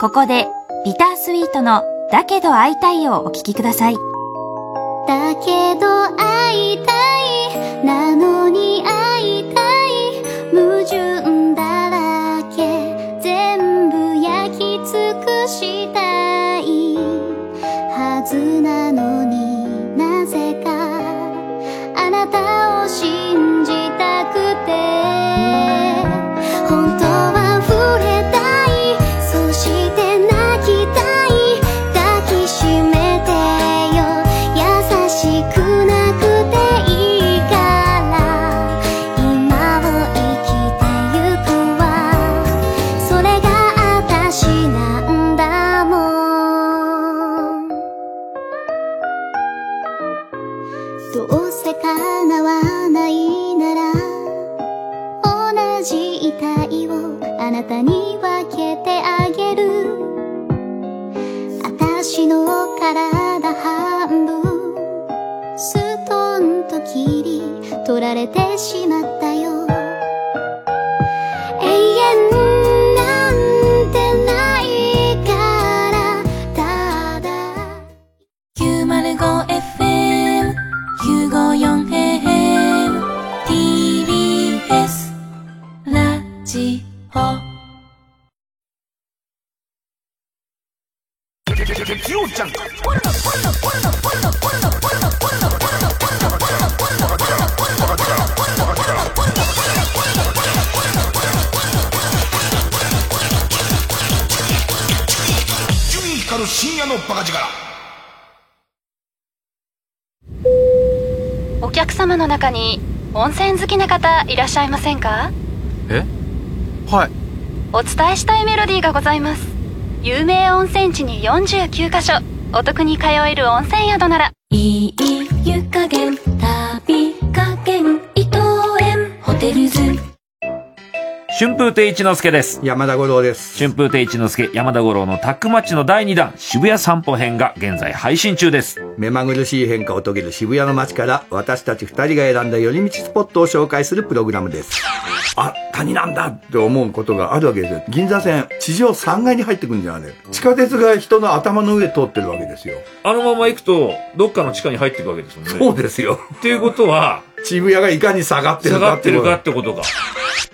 ここでビタースイートのだけど会いたいをお聞きください。だけど会いたいなのに会いたい矛盾だらけ全部焼き尽くしたいはずなのになぜかあなたを信じたくて本当は触れた敵をジャンク。ジュンヒカル深夜のバカ力。お客様の中に温泉好きな方いらっしゃいませんか？え？はい。お伝えしたいメロディーがございます。有名温泉地に49カ所お得に通える温泉宿なら、いい湯加減、旅加減、伊東園ホテルズ。春風亭一之輔です。山田五郎です。春風亭一之輔、山田五郎のタッグマッチの第2弾渋谷散歩編が現在配信中です。目まぐるしい変化を遂げる渋谷の街から、私たち2人が選んだ寄り道スポットを紹介するプログラムです。あ、谷なんだって思うことがあるわけですよ。銀座線、地上3階に入ってくるんじゃない。地下鉄が人の頭の上通ってるわけですよ。あのまま行くとどっかの地下に入っていくわけですもんね。そうですよ。っていうことは渋谷がいかに下がってるかってことか。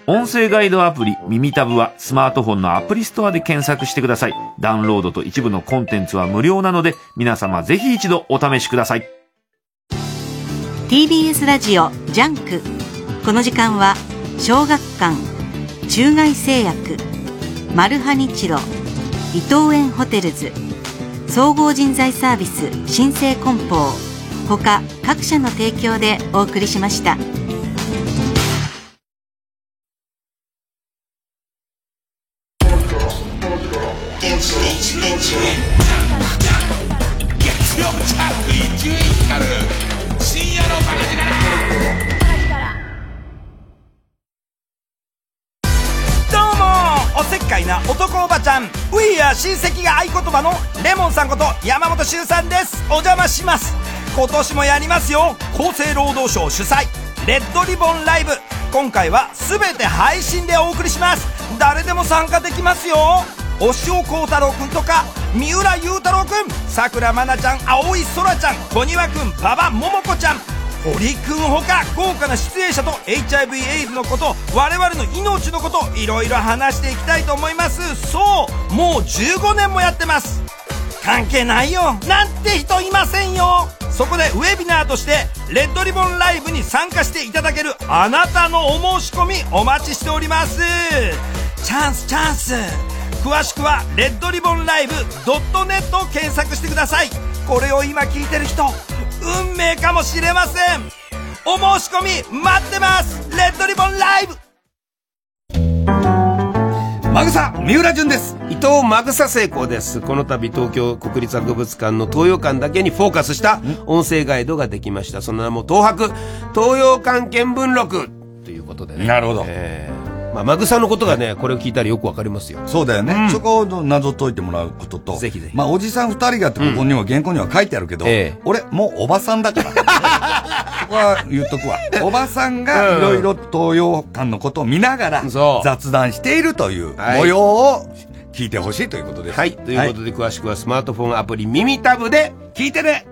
音声ガイドアプリ耳タブはスマートフォンのアプリストアで検索してください。ダウンロードと一部のコンテンツは無料なので、皆様ぜひ一度お試しください。 TBS ラジオジャンク。この時間は小学館、中外製薬、マルハニチロ、伊東園ホテルズ、総合人材サービス新生梱包他各社の提供でお送りしました。親戚が合言葉のレモンさんこと山本周さんです。お邪魔します。今年もやりますよ。厚生労働省主催レッドリボンライブ、今回は全て配信でお送りします。誰でも参加できますよ。押尾幸太郎くんとか三浦雄太郎くん、さくらまなちゃん、青井そらちゃん、小庭くん、馬場ももこちゃん、堀くんほか豪華な出演者と HIV エイズのこと、我々の命のこと、いろいろ話していきたいと思います。そう、もう15年もやってます。関係ないよなんて人いませんよ。そこでウェビナーとしてレッドリボンライブに参加していただけるあなたのお申し込みお待ちしております。チャンスチャンス。詳しくはレッドリボンライブ .net を検索してください。これを今聞いてる人、運命かもしれません。お申し込み待ってます。レッドリボンライブ。マグサ三浦淳です。伊藤マグサ成功です。この度東京国立博物館の東洋館だけにフォーカスした音声ガイドができました。その名も東博東洋館見聞録ということでね。なるほど。まあ、マグサのことがね、これを聞いたらよくわかりますよ。そうだよね、うん、そこを謎解いてもらうことと、ぜひぜひ。まあ、おじさん二人がってここには、原稿には書いてあるけど、俺もうおばさんだからは言っとくわ。おばさんがいろいろ東洋館のことを見ながら雑談しているという模様を聞いてほしいということです。はい、ということで詳しくはスマートフォンアプリ耳タブで聞いてね。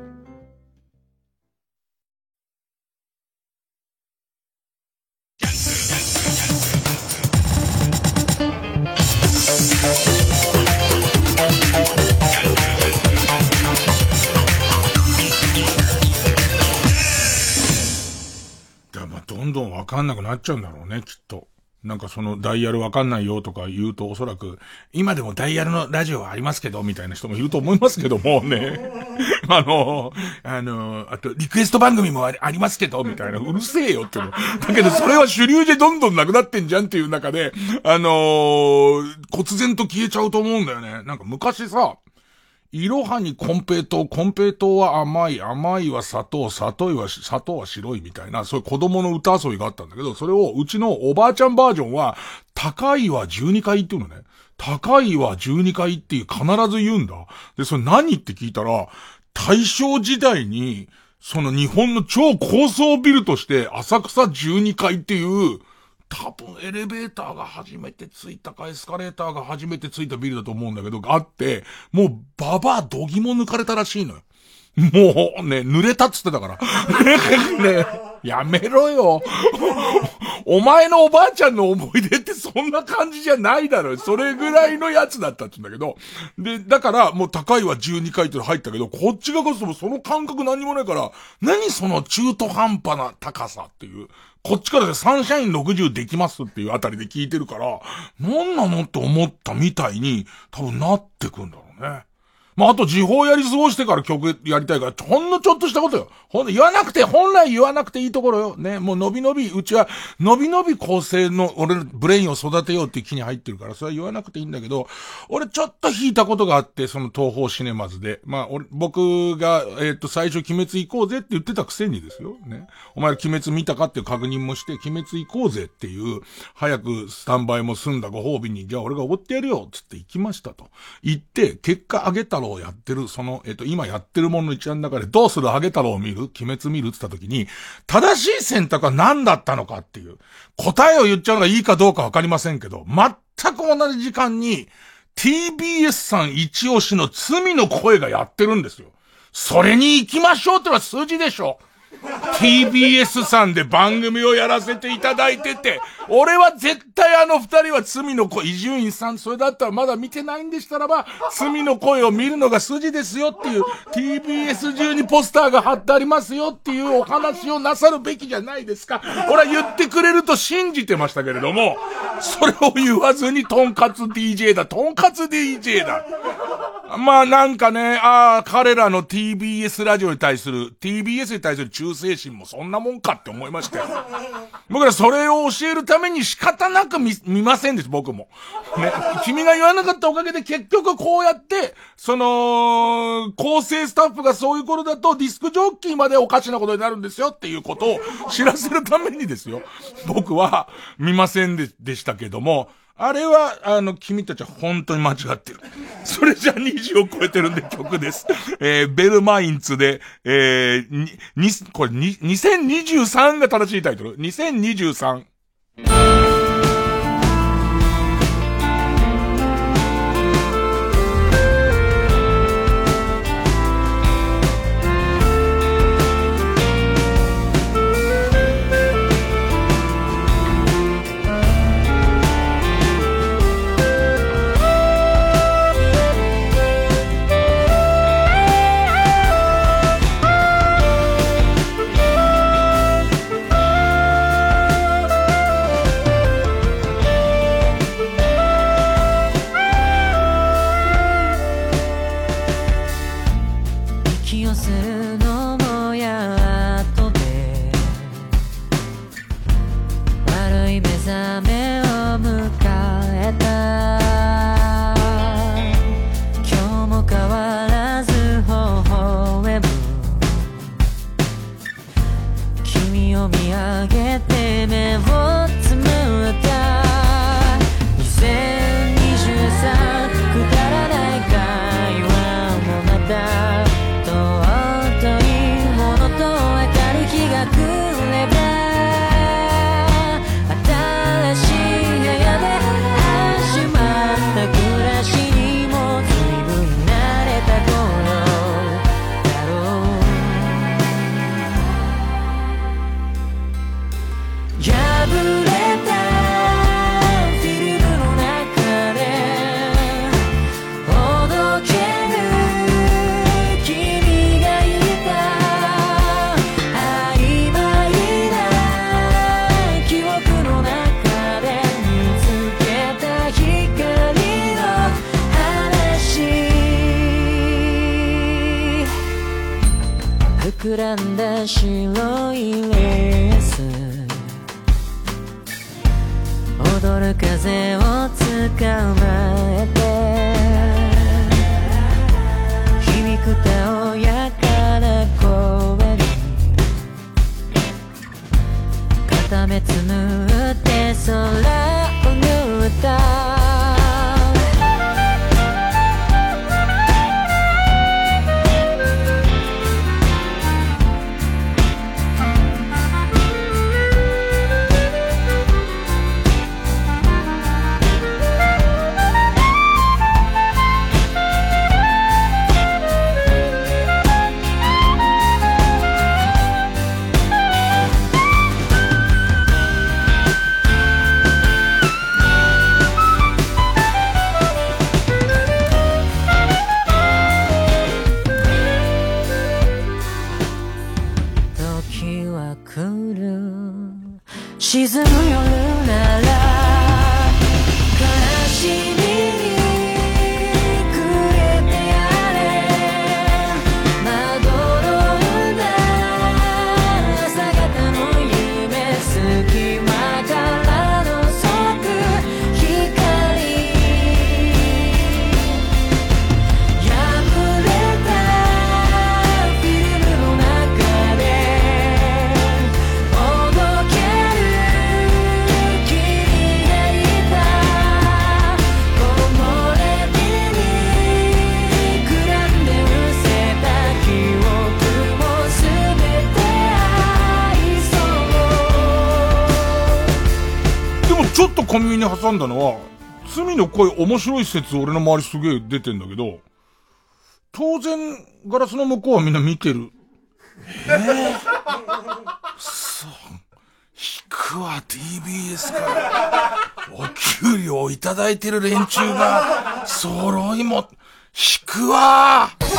どんどんわかんなくなっちゃうんだろうね、きっと。なんかそのダイヤルわかんないよとか言うと、おそらく今でもダイヤルのラジオはありますけどみたいな人もいると思いますけどもね。あとリクエスト番組もありますけどみたいな、うるせえよっての。だけどそれは主流でどんどんなくなってんじゃんっていう中で、忽然と消えちゃうと思うんだよね。なんか昔さ、いろはにコンペイトウ、コンペイトウは甘い、甘いは砂糖、砂糖は白いみたいな、そういう子供の歌遊びがあったんだけど、それをうちのおばあちゃんバージョンは、高いは12回っていうのね。高いは12回っていう必ず言うんだ。で、それ何って聞いたら、大正時代に、その日本の超高層ビルとして、浅草12階っていう、多分エレベーターが初めてついたかエスカレーターが初めてついたビルだと思うんだけど、あって、もうババアどぎも抜かれたらしいのよ。もうね、濡れたっつってたから。ね、やめろよ。お前のおばあちゃんの思い出ってそんな感じじゃないだろう。それぐらいのやつだったって言うんだけど。で、だからもう高いは12回って入ったけど、こっちがこそその感覚何もないから、何その中途半端な高さっていう。こっちからでサンシャイン60できますっていうあたりで聞いてるから、なんなのって思ったみたいに多分なってくんだろうね。まあ、あと時報やり過ごしてから曲やりたいから、ほんのちょっとしたことよ。本来言わなくていいところよ。ね、もうのびのび、うちは、のびのび構成の俺のブレインを育てようっていう気に入ってるから、それは言わなくていいんだけど、俺ちょっと引いたことがあって、その東宝シネマズで。まあ、僕が、最初鬼滅行こうぜって言ってたくせにですよ。ね。お前ら鬼滅見たかっていう確認もして、鬼滅行こうぜっていう、早くスタンバイも済んだご褒美に、じゃあ俺がおごってやるよ、つって行きましたと。行って、結果あげたら、やってる、その、今やってるものの一覧の中で、どうするハゲ太郎を見る鬼滅見るって言った時に、正しい選択は何だったのかっていう、答えを言っちゃうのがいいかどうかわかりませんけど、全く同じ時間に、TBS さん一押しの罪の声がやってるんですよ。それに行きましょうってのは数字でしょ。TBS さんで番組をやらせていただいてて、俺は絶対あの二人は罪の声、伊集院さんそれだったらまだ見てないんでしたらば、罪の声を見るのが筋ですよっていう、TBS 中にポスターが貼ってありますよっていうお話をなさるべきじゃないですか。俺は言ってくれると信じてましたけれども、それを言わずにトンカツ DJ だ、トンカツ DJ だ。まあなんかね、彼らの TBS ラジオに対する、TBS に対する忠誠心もそんなもんかって思いましたよ。僕らそれを教えるために仕方なく見ませんでした、僕も。ね、君が言わなかったおかげで結局こうやって、その、構成スタッフがそういう頃だとディスクジョッキーまでおかしなことになるんですよっていうことを知らせるためにですよ。僕は見ませんでしたけども、あれは、君たちは本当に間違ってる。それじゃ20を超えてるんで曲です。ベルマインツで、これ、2023が正しいタイトル。2023。膨らんだ白いレース踊る風を捕まえて響くたおやかな声に片目つむって空を縫った沈む夜なら悲しみに暮れてやれ、まどろうな朝方の夢、隙間からのぞく光、破れたフィルムの中でおどける君がいた、木漏れ日にくらんでむせた記憶も全て愛そう。でもちょっと小耳に挟んだのは、罪の声面白い説俺の周りすげえ出てんだけど、当然ガラスの向こうはみんな見てる。そう。引くは TBS から。お給料をいただいてる連中が、揃いも、引くわ月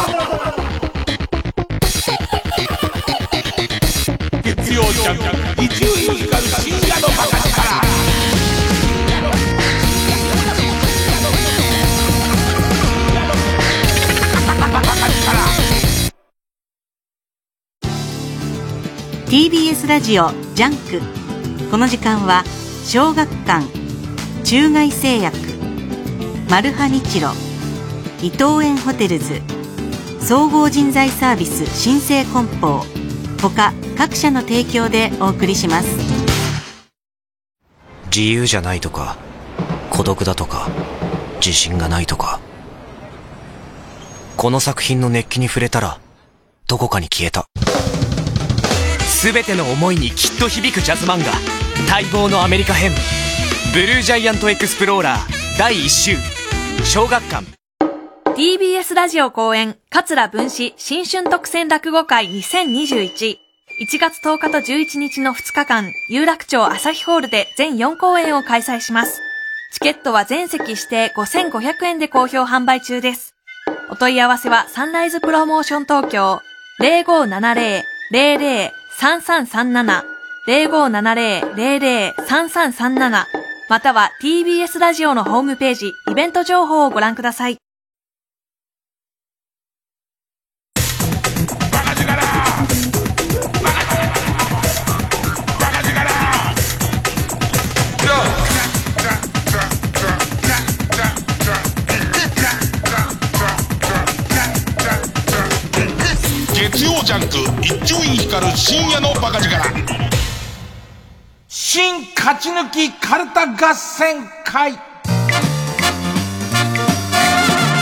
曜ジャンク、一流ミュージカル深夜のバカ力。TBS ラジオジャンク。この時間は小学館、中外製薬、マルハニチロ、伊東園ホテルズ、総合人材サービス新生梱包他各社の提供でお送りします。自由じゃないとか、孤独だとか、自信がないとか、この作品の熱気に触れたらどこかに消えた全ての思いにきっと響くジャズ漫画、待望のアメリカ編、ブルージャイアントエクスプローラー第1週、小学館。 TBS ラジオ公演、桂文枝新春特選落語会2021、 1月10日と11日の2日間、有楽町朝日ホールで全4公演を開催します。チケットは全席指定5500円で好評販売中です。お問い合わせはサンライズプロモーション東京 0570-00-3337 0570-00-3337 または TBS ラジオのホームページイベント情報をご覧ください。月曜ジャンク、一丁院光る深夜のバカ力。新勝ち抜きカルタ合戦会。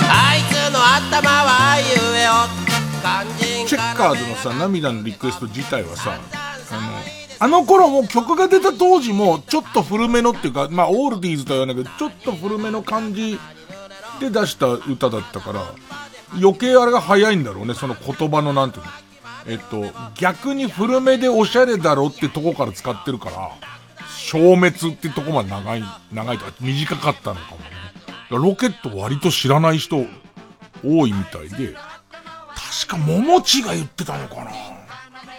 あいつの頭はゆえをチェッカーズのさ、涙のリクエスト自体はさ、あの頃も曲が出た当時もちょっと古めのっていうか、まあオールディーズとは言わないけどちょっと古めの感じで出した歌だったから余計あれが早いんだろうね。その言葉のなんていうの、逆に古めでおしゃれだろってとこから使ってるから消滅ってとこまで長いとか短かったのかもね。ロケット割と知らない人多いみたいで、確かももちが言ってたのかな。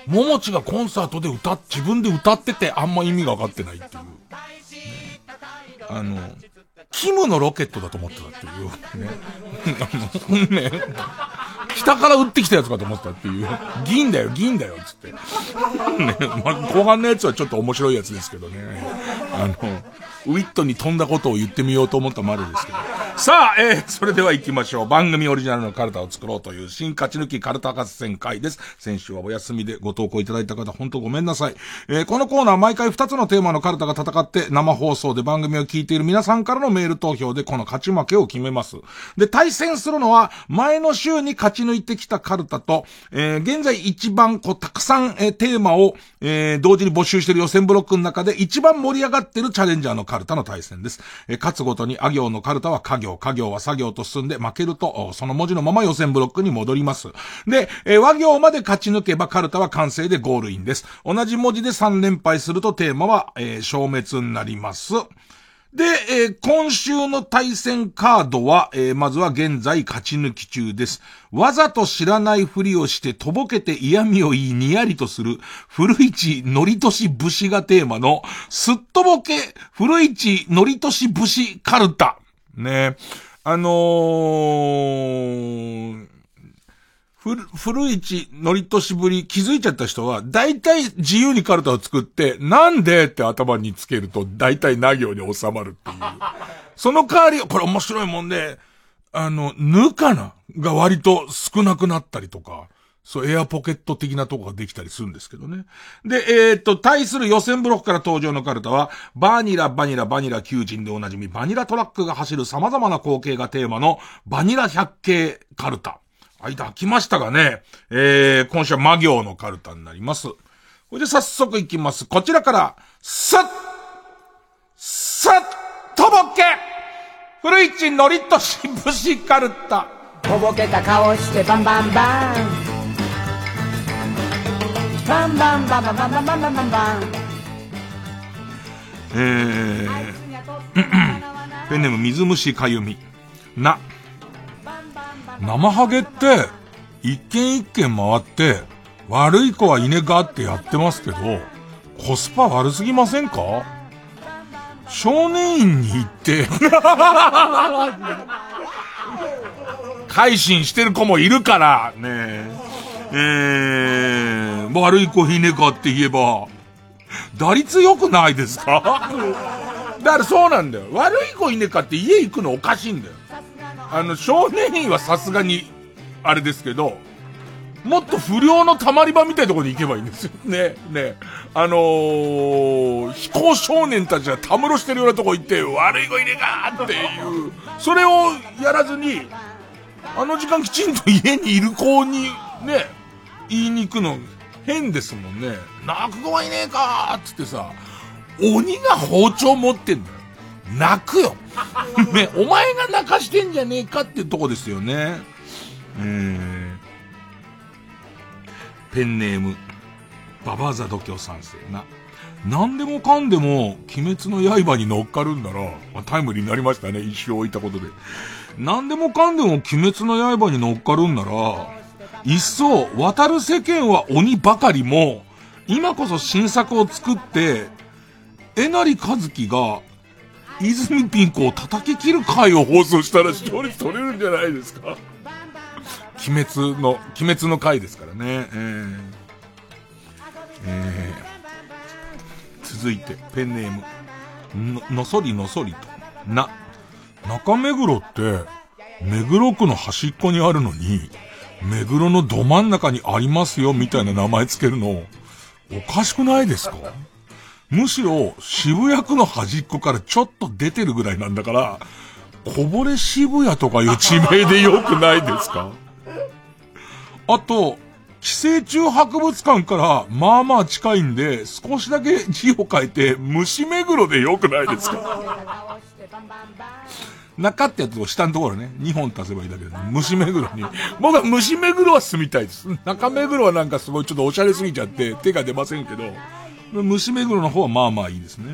ももちがコンサートで自分で歌っててあんま意味が分かってないっていう、ね、キムのロケットだと思ってたっていうね。北から撃ってきたやつかと思ってたっていう。銀だよつって。ね、まあ、後半のやつはちょっと面白いやつですけどね。ウィットに飛んだことを言ってみようと思ったまでですけど。さあ、それでは行きましょう。番組オリジナルのカルタを作ろうという新勝ち抜きカルタ合戦会です。先週はお休みでご投稿いただいた方、本当ごめんなさい。このコーナー毎回2つのテーマのカルタが戦って、生放送で番組を聞いている皆さんからのメール投票でこの勝ち負けを決めます。で、対戦するのは前の週に勝ち抜いてきたカルタと、現在一番たくさん、テーマを、同時に募集している予選ブロックの中で一番盛り上がっているチャレンジャーのカルタの対戦です。勝つごとにあ行のカルタは家業は作業と進んで、負けるとその文字のまま予選ブロックに戻ります。で、和行まで勝ち抜けばカルタは完成でゴールインです。同じ文字で3連敗するとテーマは、消滅になります。で、今週の対戦カードは、まずは現在勝ち抜き中です。わざと知らないふりをしてとぼけて嫌味を言いにやりとする古市のりとし武士がテーマのすっとぼけ古市のりとし武士カルタ。ね。古市のりとしぶり気づいちゃった人は大体自由にカルタを作ってなんでって頭につけると大体な行に収まるっていう。その代わりこれ面白いもんでぬかなが割と少なくなったりとか、そうエアポケット的なとこができたりするんですけどね。で、対する予選ブロックから登場のカルタはバニラバニラバニラ求人でおなじみバニラトラックが走る様々な光景がテーマのバニラ百景カルタ。間空きましたがね、今週は魔行のカルタになります。それで早速いきます。こちらから、すっとぼけ古市のりとし武士カルタ。とぼけた顔してバンバンバン。バンバンバンバンバンバンバンバンバンバン。ペンネーム水虫かゆみ。生ハゲって一軒一軒回って悪い子は稲がってやってますけどコスパ悪すぎませんか？少年院に行って改心してる子もいるからね悪い子稲がって言えば打率良くないですか？だからそうなんだよ。悪い子稲がって家行くのおかしいんだよ。少年院はさすがに、あれですけど、もっと不良の溜まり場みたいなところに行けばいいんですよ。ね。非行少年たちがたむろしてるようなとこ行って、悪い子いねがーっていう、それをやらずに、あの時間きちんと家にいる子に、ね、言いに行くの、変ですもんね。泣く子はいねえかーっつってさ、鬼が包丁持ってんだよ。泣くよね、お前が泣かしてんじゃねえかってとこですよね。ペンネームババザ度胸三世な。何でもかんでも鬼滅の刃に乗っかるんだな、まあ、タイムリーになりましたね。一生置いたことで何でもかんでも鬼滅の刃に乗っかるんならいっそ渡る世間は鬼ばかりも今こそ新作を作ってえなりかずきが泉ピン子を叩き切る回を放送したら視聴率取れるんじゃないですか。鬼滅の回ですからね。続いてペンネーム のそりのそりとな。中目黒って目黒区の端っこにあるのに目黒のど真ん中にありますよみたいな名前つけるのおかしくないですか？むしろ渋谷区の端っこからちょっと出てるぐらいなんだからこぼれ渋谷とかいう地名でよくないですか？あと寄生虫博物館からまあまあ近いんで少しだけ字を書いて虫目黒でよくないですか？中ってやつを下のところね2本足せばいいだけで、ね、虫目黒に僕は虫目黒は住みたいです。中目黒はなんかすごいちょっとおしゃれすぎちゃって手が出ませんけど虫目黒の方はまあまあいいですね。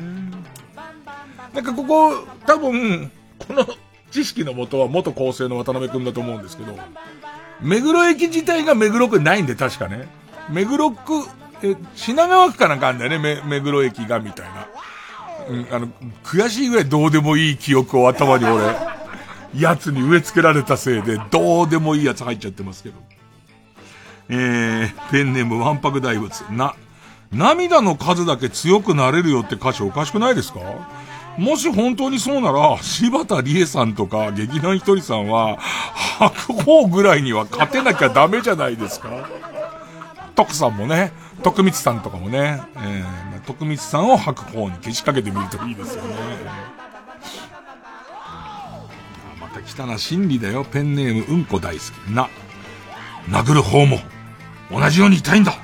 なんかここ多分この知識の元は元構成の渡辺くんだと思うんですけど目黒駅自体が目黒区ないんで確かね目黒区品川区かなんかあんだよね 目黒駅がみたいな、悔しいぐらいどうでもいい記憶を頭に俺やつに植え付けられたせいでどうでもいいやつ入っちゃってますけど、ペンネームわんぱく大仏な。涙の数だけ強くなれるよって歌詞おかしくないですか？もし本当にそうなら柴田理恵さんとか劇団ひとりさんは白鵬ぐらいには勝てなきゃダメじゃないですか？徳さんもね徳光さんとかもね、徳光さんを白鵬にけしかけてみるといいですよね。また来たな真理だよ。ペンネームうんこ大好きな。殴る方も同じように痛いんだっ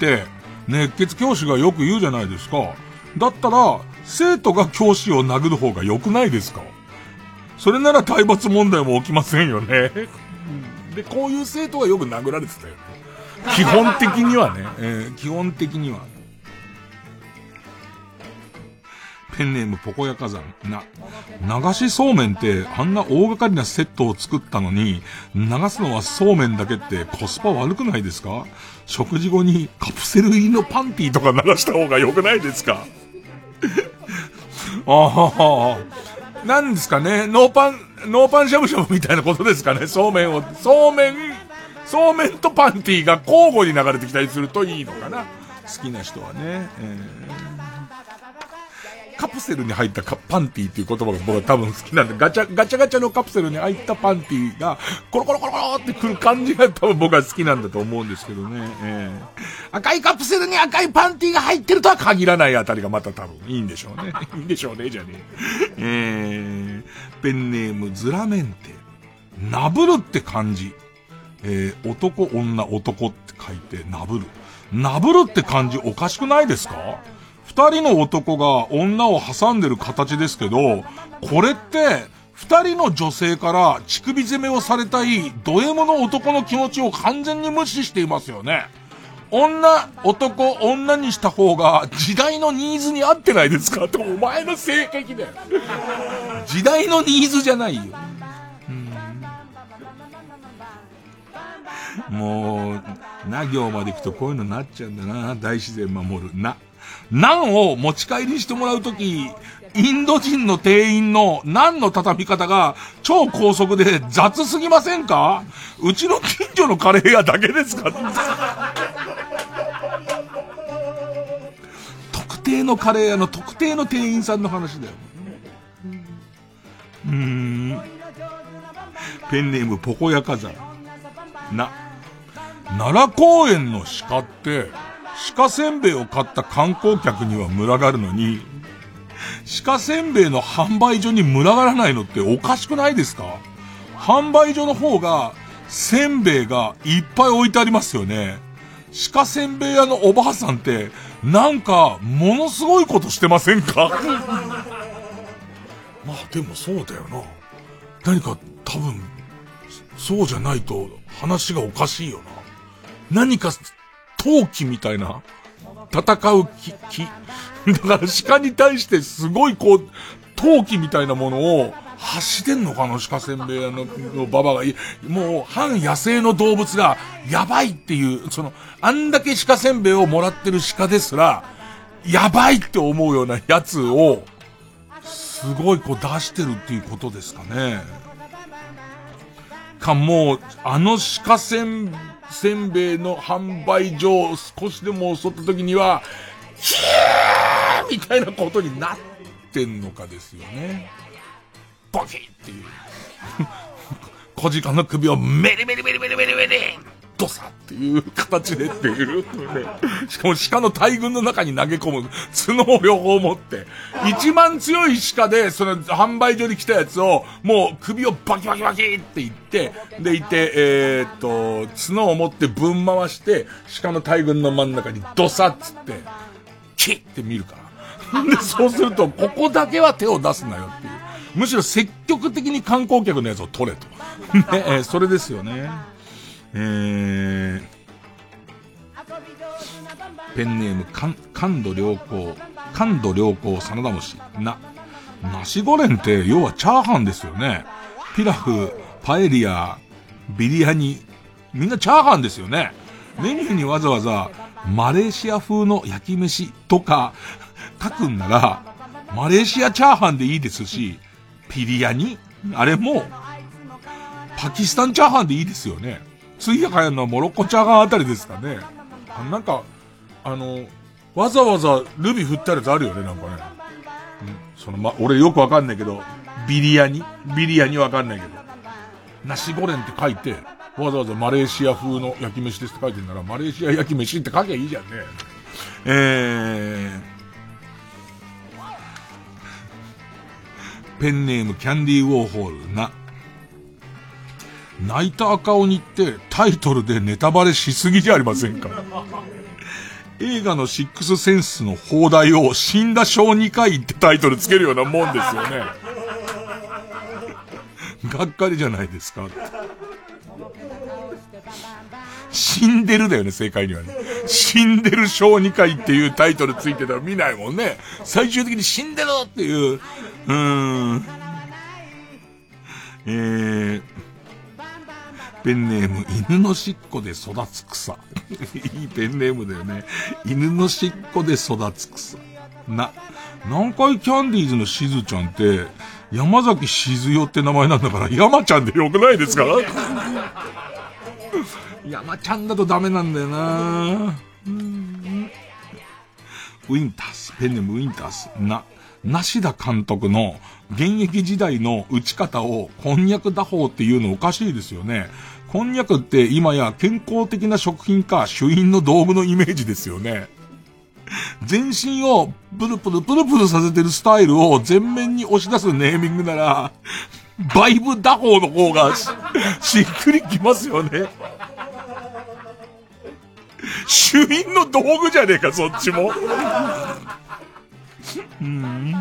て熱血教師がよく言うじゃないですか。だったら生徒が教師を殴る方が良くないですか？それなら体罰問題も起きませんよね。でこういう生徒がよく殴られてたよね基本的にはね、基本的には。ペンネームポコヤ火山。流しそうめんってあんな大掛かりなセットを作ったのに流すのはそうめんだけってコスパ悪くないですか？食事後にカプセル入りのパンティとか流した方が良くないですか？ああ、なんですかね、ノーパンしゃぶしゃぶみたいなことですかね。そうめんとパンティが交互に流れてきたりするといいのかな。好きな人はね、カプセルに入ったパンティっていう言葉が僕は多分好きなんで、ガチャガチャのカプセルに入ったパンティがコロコロコロコロってくる感じが多分僕は好きなんだと思うんですけどね、赤いカプセルに赤いパンティが入ってるとは限らないあたりがまた多分いいんでしょうね。いいんでしょうねじゃねえ。ペンネームズラメンテ。なぶるって漢字、男女男って書いてなぶる。なぶるって漢字おかしくないですか？二人の男が女を挟んでる形ですけど、これって二人の女性から乳首攻めをされたいド M の男の気持ちを完全に無視していますよね。男女にした方が時代のニーズに合ってないですか？ってお前の性癖だよ。時代のニーズじゃないよ。もうな行まで行くとこういうのなっちゃうんだな。大自然守るな。ナンを持ち帰りしてもらうとき、インド人の店員のナンの畳み方が超高速で雑すぎませんか？うちの近所のカレー屋だけですか？特定のカレー屋の特定の店員さんの話だよ。ペンネームポコヤカザ奈良公園の鹿って鹿せんべいを買った観光客には群がるのに、鹿せんべいの販売所に群がらないのっておかしくないですか？販売所の方がせんべいがいっぱい置いてありますよね。鹿せんべい屋のおばあさんってなんかものすごいことしてませんか？まあでもそうだよな。何か多分そうじゃないと話がおかしいよな。何か闘気みたいな戦う気だから鹿に対してすごいこう闘気みたいなものを発してんのかな。鹿せんべい屋のババがもう半野生の動物がやばいっていう、そのあんだけ鹿せんべいをもらってる鹿ですらやばいって思うようなやつをすごいこう出してるっていうことですかね。かもうあの鹿せんべいの販売所を少しでも襲った時にはヒューみたいなことになってんのかですよね。ボキっていう小鹿の首をメリメリメリメリメリメリドサっていう形でっていうしかも鹿の大群の中に投げ込む角を両方持って一番強い鹿でその販売所に来たやつをもう首をバキバキバキっていってでいて角を持ってぶん回して鹿の大群の真ん中にドサっつってキッって見るからでそうするとここだけは手を出すなよっていう、むしろ積極的に観光客のやつを取れとね、それですよね。ペンネーム感度良好真田虫。ナシゴレンって要はチャーハンですよね。ピラフ、パエリア、ビリヤニ、みんなチャーハンですよね。メニューにわざわざマレーシア風の焼き飯とか書くんならマレーシアチャーハンでいいですし、ピリヤニあれもパキスタンチャーハンでいいですよね。次が流行るのはモロッコチャーハンあたりですかね。なんかわざわざルビ振ったやつあるよね、なんかね。俺よくわかんないけどビリヤニわかんないけどナシゴレンって書いてわざわざマレーシア風の焼き飯ですって書いてるならマレーシア焼き飯って書けばいいじゃんね。ペンネームキャンディーウォーホール。泣いた赤鬼ってタイトルでネタバレしすぎじゃありませんか？映画のシックスセンスの放題を死んだ小児科医ってタイトルつけるようなもんですよね。がっかりじゃないですか。死んでるだよね、正解にはね。死んでる小児科医っていうタイトルついてたら見ないもんね。最終的に死んでるっていう、ペンネーム、犬のしっこで育つ草。いいペンネームだよね。犬のしっこで育つ草。南海キャンディーズのしずちゃんって、山崎しずよって名前なんだから、山ちゃんでよくないですか？山ちゃんだとダメなんだよな。ウィンタース、ペンネームウィンタース。梨田監督の現役時代の打ち方をこんにゃく打法っていうのおかしいですよね。こんにゃくって今や健康的な食品か主飲の道具のイメージですよね。全身をプルプルプルプルさせてるスタイルを全面に押し出すネーミングならバイブ打法の方が しっくりきますよね。主飲の道具じゃねえか、そっちも。ペン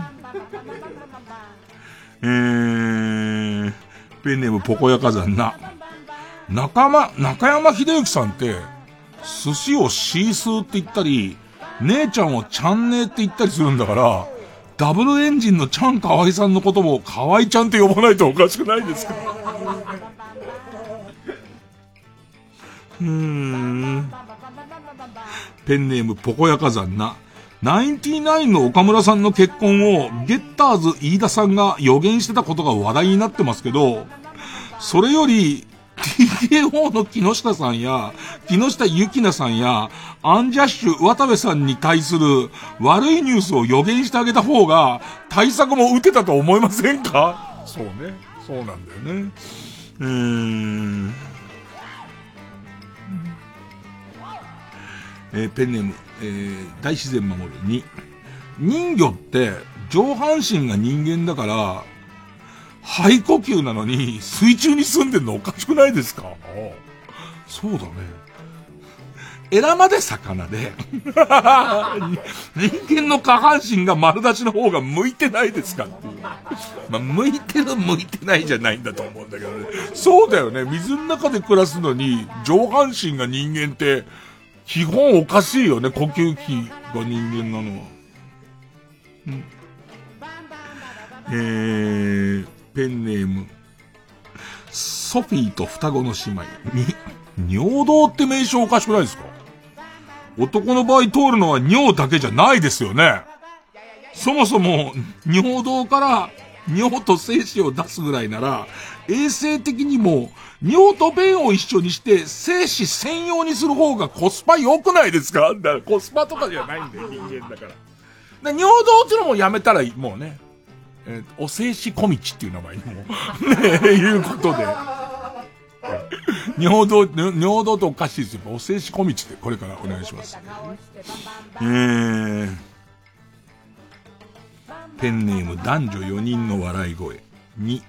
ネームポコヤカザン。中山秀幸さんって寿司をシースーって言ったり、姉ちゃんをちゃんねーって言ったりするんだから、ダブルエンジンのちゃんかわいさんのこともかわいちゃんって呼ばないとおかしくないですか？ペンネームポコヤカザン。99の岡村さんの結婚をゲッターズ飯田さんが予言してたことが話題になってますけど、それより TKO の木下さんや木下ゆきなさんやアンジャッシュ渡部さんに対する悪いニュースを予言してあげた方が対策も打てたと思いませんか？そうね、そうなんだよね。ペンネーム、大自然守る2。人魚って上半身が人間だから肺呼吸なのに水中に住んでんのおかしくないですか？そうだね。エラまで魚で人間の下半身が丸出しの方が向いてないですかっていう。向いてる向いてないじゃないんだと思うんだけどね。そうだよね。水の中で暮らすのに上半身が人間って基本おかしいよね。呼吸器が人間なのは。ペンネームソフィーと双子の姉妹に。尿道って名称おかしくないですか？男の場合通るのは尿だけじゃないですよね。そもそも尿道から尿と精子を出すぐらいなら、衛生的にも尿と便を一緒にして精子専用にする方がコスパ良くないですか？だからコスパとかじゃないんだよ、人間だから。尿道っていうのもやめたらもうね、お精子小道っていう名前にもね、いうことで。尿道っておかしいですよ。お精子小道でこれからお願いします。ペンネーム男女4人の笑い声2。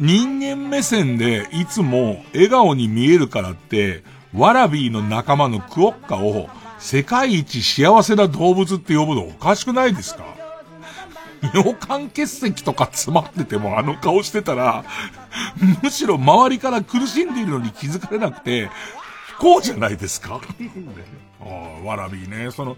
人間目線でいつも笑顔に見えるからって、ワラビーの仲間のクオッカを世界一幸せな動物って呼ぶのおかしくないですか？尿管結石とか詰まっててもあの顔してたら、むしろ周りから苦しんでいるのに気づかれなくて不幸じゃないですか？ワラビーね、その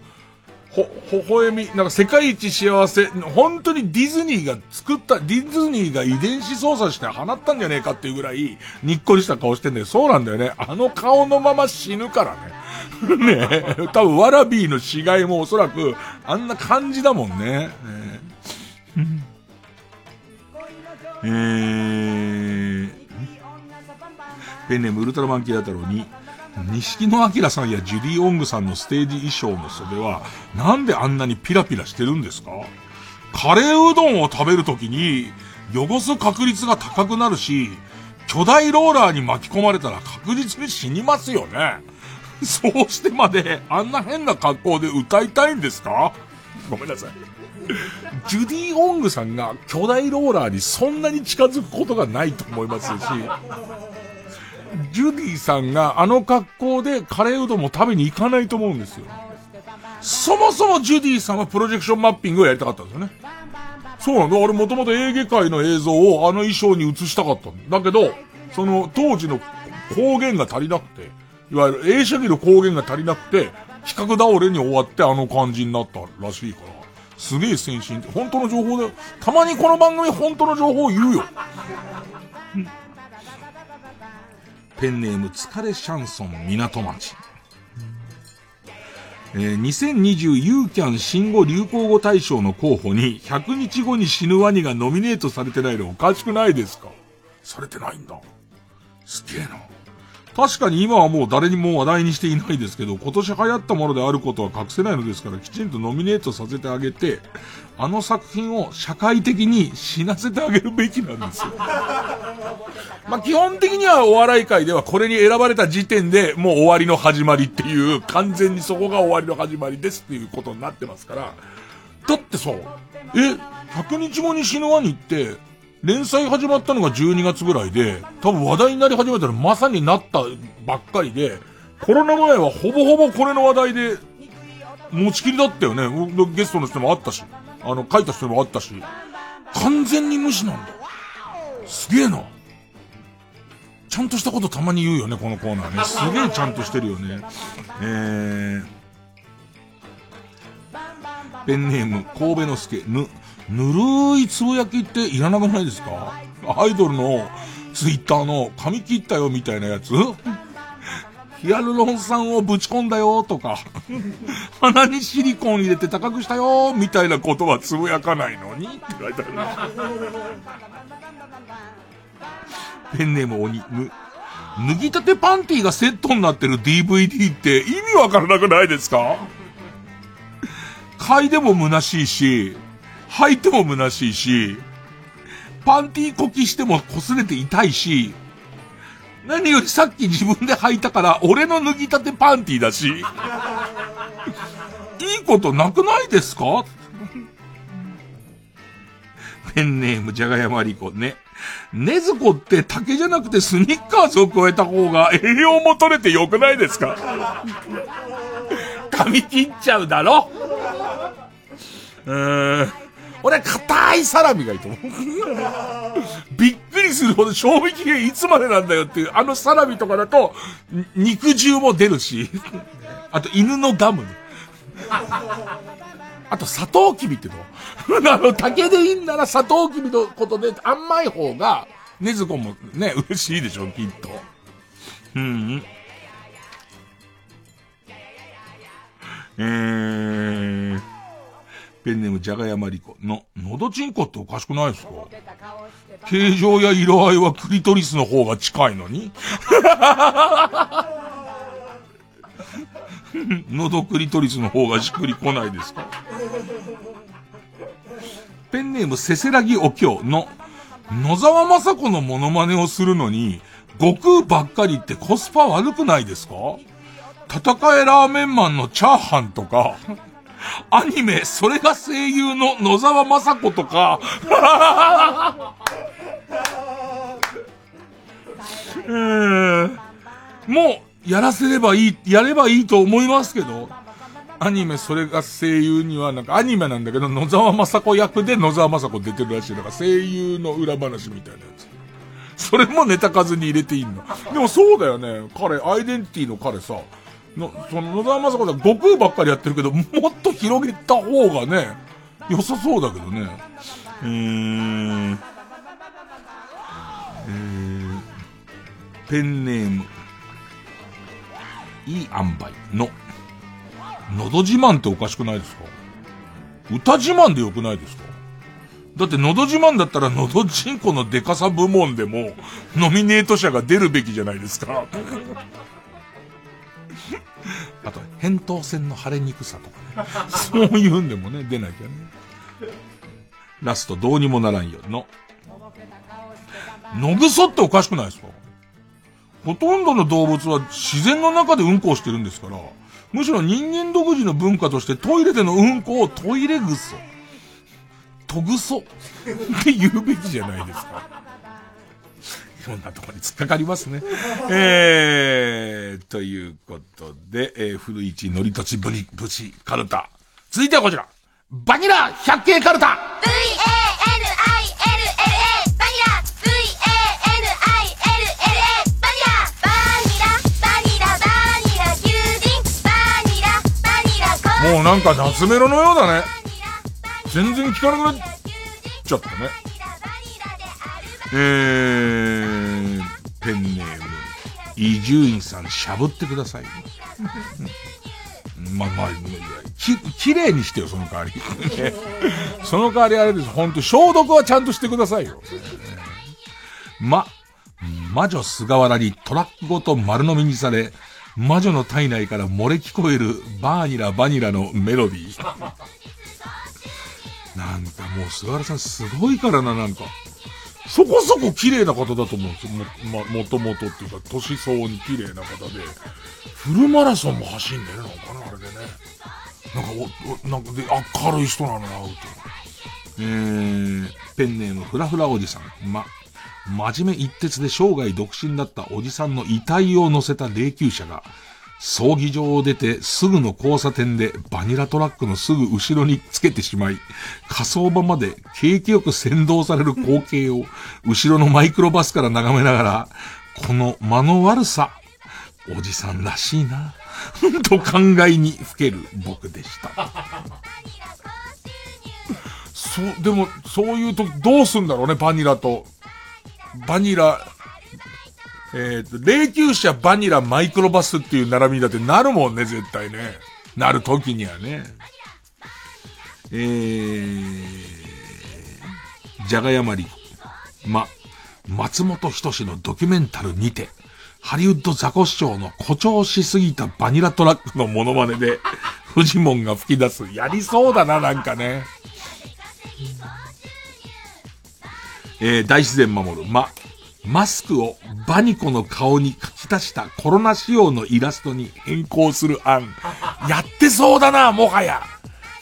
微笑み、なんか世界一幸せ、本当にディズニーが作った、ディズニーが遺伝子操作して放ったんじゃねえかっていうぐらい、にっこりした顔してんだよ。そうなんだよね。あの顔のまま死ぬからね。ねえ、多分ワラビーの死骸もおそらく、あんな感じだもんね。ペンネームウルトラマンキーだったろうに。錦野明さんやジュディ・オングさんのステージ衣装の袖はなんであんなにピラピラしてるんですか？カレーうどんを食べるときに汚す確率が高くなるし、巨大ローラーに巻き込まれたら確実に死にますよね。そうしてまであんな変な格好で歌いたいんですか？ごめんなさい。ジュディ・オングさんが巨大ローラーにそんなに近づくことがないと思いますし、ジュディさんがあの格好でカレーうどんも食べに行かないと思うんですよ。そもそもジュディさんはプロジェクションマッピングをやりたかったんですよね。そうなんだ。俺もともとエーゲ海の映像をあの衣装に映したかったんだけど、その当時の光源が足りなくて、いわゆる A 社議の光源が足りなくて、比較倒れに終わってあの感じになったらしいから、すげえ先進って、本当の情報だよ。たまにこの番組本当の情報を言うよ。ペンネーム疲れシャンソン港町。2020ユーキャン新語流行語大賞の候補に100日後に死ぬワニがノミネートされてないのおかしくないですか？されてないんだ。すげえな。確かに今はもう誰にも話題にしていないですけど、今年流行ったものであることは隠せないのですから、きちんとノミネートさせてあげて、あの作品を社会的に死なせてあげるべきなんですよ。まあ、基本的にはお笑い界ではこれに選ばれた時点でもう終わりの始まりっていう、完全にそこが終わりの始まりですっていうことになってますから。だってさ、100日後に死ぬワニって連載始まったのが12月ぐらいで、多分話題になり始めたらまさになったばっかりで、コロナ前はほぼほぼこれの話題で持ちきりだったよね。ゲストの人もあったし、書いた人もあったし、完全に無視なんだ。すげえな。ちゃんとしたことたまに言うよね、このコーナーね。すげえちゃんとしてるよね。ペンネーム神戸の助ぬるいつぶやきっていらなくないですか？アイドルのツイッターの髪切ったよみたいなやつ、ヒアルロン酸をぶち込んだよとか鼻にシリコン入れて高くしたよみたいなことはつぶやかないのにって書いてあるペンネーム鬼脱ぎたてパンティーがセットになってる DVD って意味わからなくないですか？買いでも虚しいし、履いても虚しいし、パンティーこきしても擦れて痛いし、何よりさっき自分で履いたから俺の脱ぎたてパンティーだしいいことなくないですか？ペンネームじゃがやまりこね。ねずこって竹じゃなくてスニッカーズを加えた方が栄養も取れてよくないですか？噛み切っちゃうだろ。俺硬いサラミがいいと思うびっくりするほど賞味期限いつまでなんだよっていう、あのサラミとかだと肉汁も出るしあと犬のガム、ね、あとサトウキビっての竹でいいんならサトウキビのことで甘い方がねずこもね嬉しいでしょきっと。ペンネームじゃがやまりこののどちんこっておかしくないですか？形状や色合いはクリトリスの方が近いのにのどクリトリスの方がしっくりこないですか？ペンネームせせらぎおきょうの野沢雅子のモノマネをするのに悟空ばっかりってコスパ悪くないですか？戦えラーメンマンのチャーハンとかアニメ、それが声優の野沢雅子とかもうやればいいと思いますけど、アニメそれが声優にはなんかアニメなんだけど野沢雅子役で野沢雅子出てるらしい。だから声優の裏話みたいなやつ、それもネタ数に入れていいんだ。でもそうだよね、彼アイデンティティの彼さの、その野沢雅子さん悟空ばっかりやってるけど、もっと広げた方がね良さそうだけどね。ペンネームいい塩梅ののど自慢っておかしくないですか？歌自慢でよくないですか？だってのど自慢だったらのどちんこのデカさ部門でもノミネート者が出るべきじゃないですかあと扁桃腺の腫れにくさとかねそういうんでもね出なきゃね。ラストどうにもならんよののぐそっておかしくないですか？ほとんどの動物は自然の中でうんこをしてるんですから、むしろ人間独自の文化としてトイレでのうんこをトイレぐそとぐそって言うべきじゃないですかいろんなところに突っかかりますねということで、古市のりとちぶちカルタ。続いてはこちら、バニラ百景カルタ。 VANILLA バニラ VANILLA バニラバニラバニラバニラなんか夏メロのようだね。全然聞かなくなっちゃったね。ペンネーム伊集院さん、しゃぶってください。まあきれいにしてよ、その代わり。その代わりあれです、ほんと消毒はちゃんとしてくださいよ。魔女菅原にトラックごと丸飲みにされ、魔女の体内から漏れ聞こえるバーニラバニラのメロディー。なんかもう菅原さんすごいからな、なんかそこそこ綺麗な方だと思うんですよ。 もともとっていうか年相に綺麗な方で、フルマラソンも走んでるのかな、あれでね。なんかで明るい人なのなと。ペンネームフラフラおじさん、真面目一徹で生涯独身だったおじさんの遺体を乗せた霊柩車が葬儀場を出てすぐの交差点でバニラトラックのすぐ後ろにつけてしまい、火葬場まで景気よく先導される光景を後ろのマイクロバスから眺めながら、この間の悪さ、おじさんらしいなと考えにふける僕でした。でもそういう時どうすんだろうね。バニラ、霊柩車バニラマイクロバスっていう並びだってなるもんね、絶対ね。なる時にはね。じゃがやまり、松本人志のドキュメンタルにて、ハリウッドザコシショウの誇張しすぎたバニラトラックのモノマネで、フジモンが吹き出す。やりそうだな、なんかね。大自然守る。マスクをバニコの顔に書き足したコロナ仕様のイラストに変更する案。やってそうだな、もはや。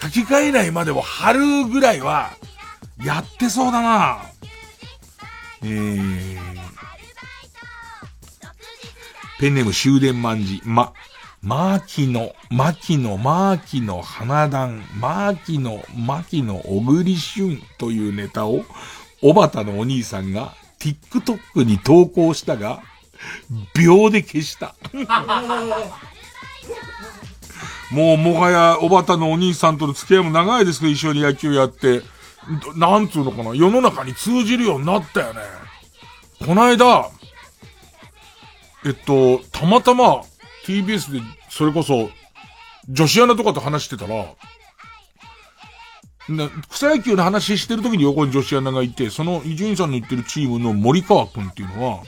書き換えないまでも春ぐらいは、やってそうだな。ペンネーム終電まんじ、マーキの花壇、マーキの小栗旬というネタを、おばたのお兄さんが TikTok に投稿したが、秒で消した。もうもはやおばたのお兄さんとの付き合いも長いですけど、一緒に野球やって、なんつうのかな、世の中に通じるようになったよね。こないだ、たまたま TBS でそれこそ女子アナとかと話してたら、草野球の話してる時に横に女子アナがいて、その伊集院さんの言ってるチームの森川くんっていうのは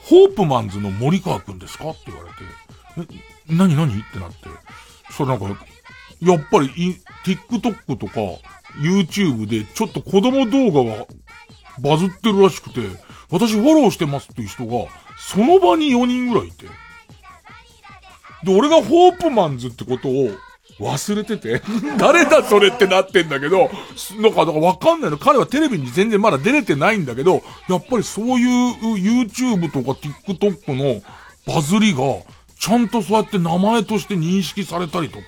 ホープマンズの森川くんですかって言われて、何ってなって、それなんかやっぱり TikTok とか YouTube でちょっと子供動画がバズってるらしくて、私フォローしてますっていう人がその場に4人ぐらいいて、で俺がホープマンズってことを忘れてて、誰だそれってなってんだけど、なんかわかんないの。彼はテレビに全然まだ出れてないんだけど、やっぱりそういう YouTube とか TikTok のバズりがちゃんとそうやって名前として認識されたりとか、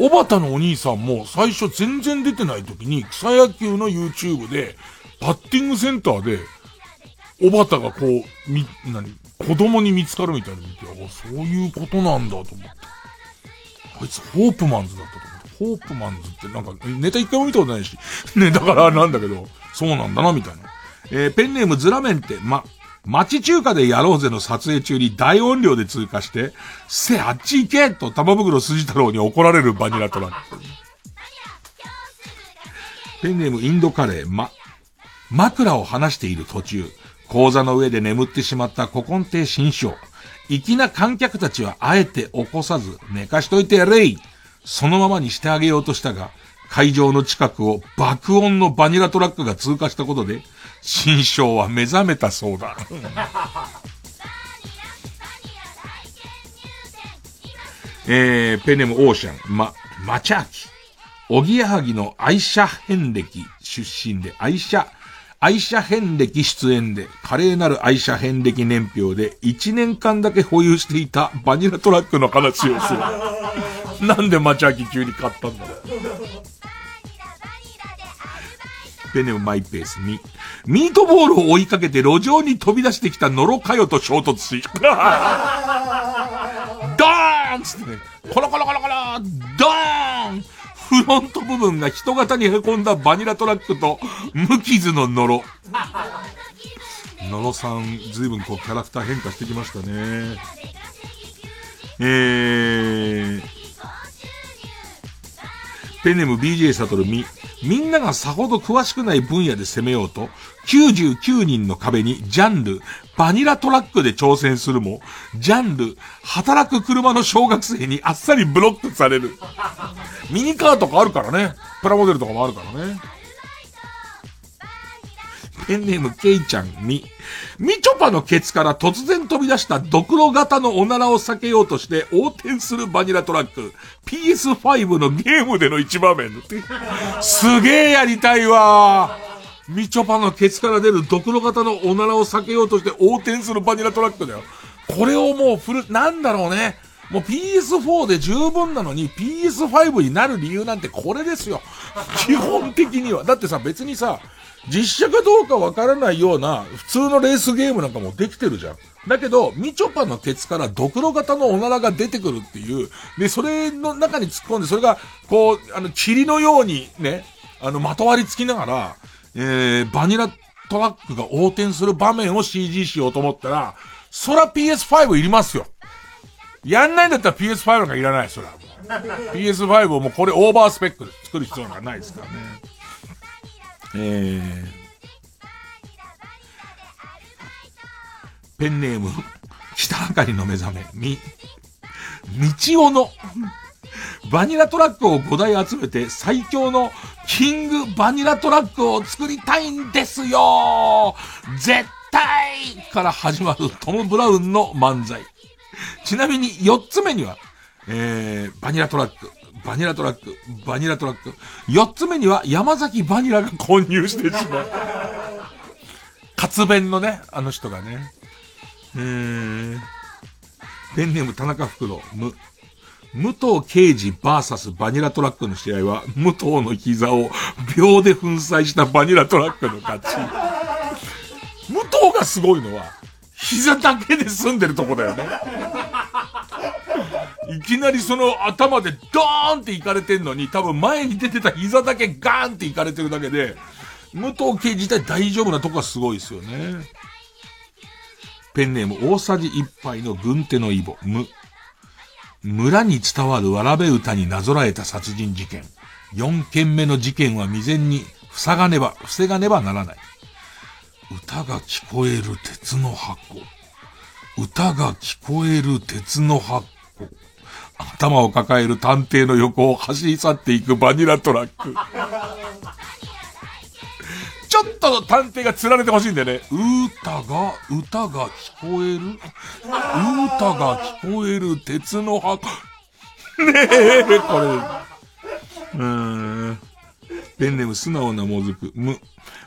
おばたのお兄さんも最初全然出てない時に草野球の YouTube でバッティングセンターでおばたがこう、子供に見つかるみたいなの見て、あ、そういうことなんだと思って。あいつホープマンズだったと思って。ホープマンズってなんかネタ一回も見たことないし。ね、だからなんだけど、そうなんだなみたいな。ペンネームズラメンって、町中華でやろうぜの撮影中に大音量で通過して、あっち行けと玉袋筋太郎に怒られるバニラトラック。ペンネームインドカレー、枕を離している途中、講座の上で眠ってしまった古今亭新章。粋な観客たちはあえて起こさず、寝かしといてやれい。そのままにしてあげようとしたが、会場の近くを爆音のバニラトラックが通過したことで、新章は目覚めたそうだ。ペネムオーシャン、マチャーキ。おぎやはぎの愛車遍歴出身で、愛車遍歴出演で、華麗なる愛車遍歴年表で1年間だけ保有していたバニラトラックの話をする。なんで町秋急に買ったんだろう。ペネムマイペースに、ミートボールを追いかけて路上に飛び出してきたノロカヨと衝突し、ドーーンっつってね、コロコロコロコロドーン、フロント部分が人型に凹んだバニラトラックと無傷のノロ。ノロさん随分こうキャラクター変化してきましたね。ペネム BJ サトルミ、みんながさほど詳しくない分野で攻めようと99人の壁にジャンルバニラトラックで挑戦するも、ジャンル働く車の小学生にあっさりブロックされる。ミニカーとかあるからね、プラモデルとかもあるからね。ペンネームケイちゃんに、みちょぱのケツから突然飛び出したドクロ型のおならを避けようとして横転するバニラトラック、 PS5 のゲームでの一場面。すげえやりたいわ。みちょぱのケツから出るドクロ型のおならを避けようとして横転するバニラトラックだよ。これをもうなんだろうね、もう PS4 で十分なのに PS5 になる理由なんてこれですよ。基本的にはだってさ、別にさ、実写かどうかわからないような普通のレースゲームなんかもできてるじゃん。だけどみちょぱのケツからドクロ型のおならが出てくるっていうで、それの中に突っ込んで、それがこう塵のようにね、まとわりつきながら、バニラトラックが横転する場面を CG しようと思ったら、そら PS5 いりますよ。やんないんだったら PS5 なんかいらない。そら PS5 をもうこれオーバースペックで作る必要なんかないですからね。ペンネーム北あかりの目覚めみ、道夫のバニラトラックを5台集めて最強のキングバニラトラックを作りたいんですよ絶対から始まるトム・ブラウンの漫才。ちなみに4つ目には、バニラトラックバニラトラックバニラトラック、4つ目には山崎バニラが混入してしまう。活弁のね、あの人がね。ペンネーム田中福郎む、武藤刑事バーサスバニラトラックの試合は武藤の膝を秒で粉砕したバニラトラックの勝ち。武藤がすごいのは膝だけで済んでるとこだよね。いきなりその頭でドーンっていかれてんのに、多分前に出てた膝だけガーンっていかれてるだけで、武藤家自体大丈夫なとこがすごいですよね。ペンネーム大さじ1杯の軍手のイボむ、村に伝わるわらべ歌になぞらえた殺人事件、4件目の事件は未然に防がねばならない。歌が聞こえる鉄の箱、歌が聞こえる鉄の箱、頭を抱える探偵の横を走り去っていくバニラトラック。ちょっと探偵が釣られてほしいんだよね。歌が聞こえる、歌が聞こえる鉄の箱。ねえ、これ。ペンネーム素直なもずく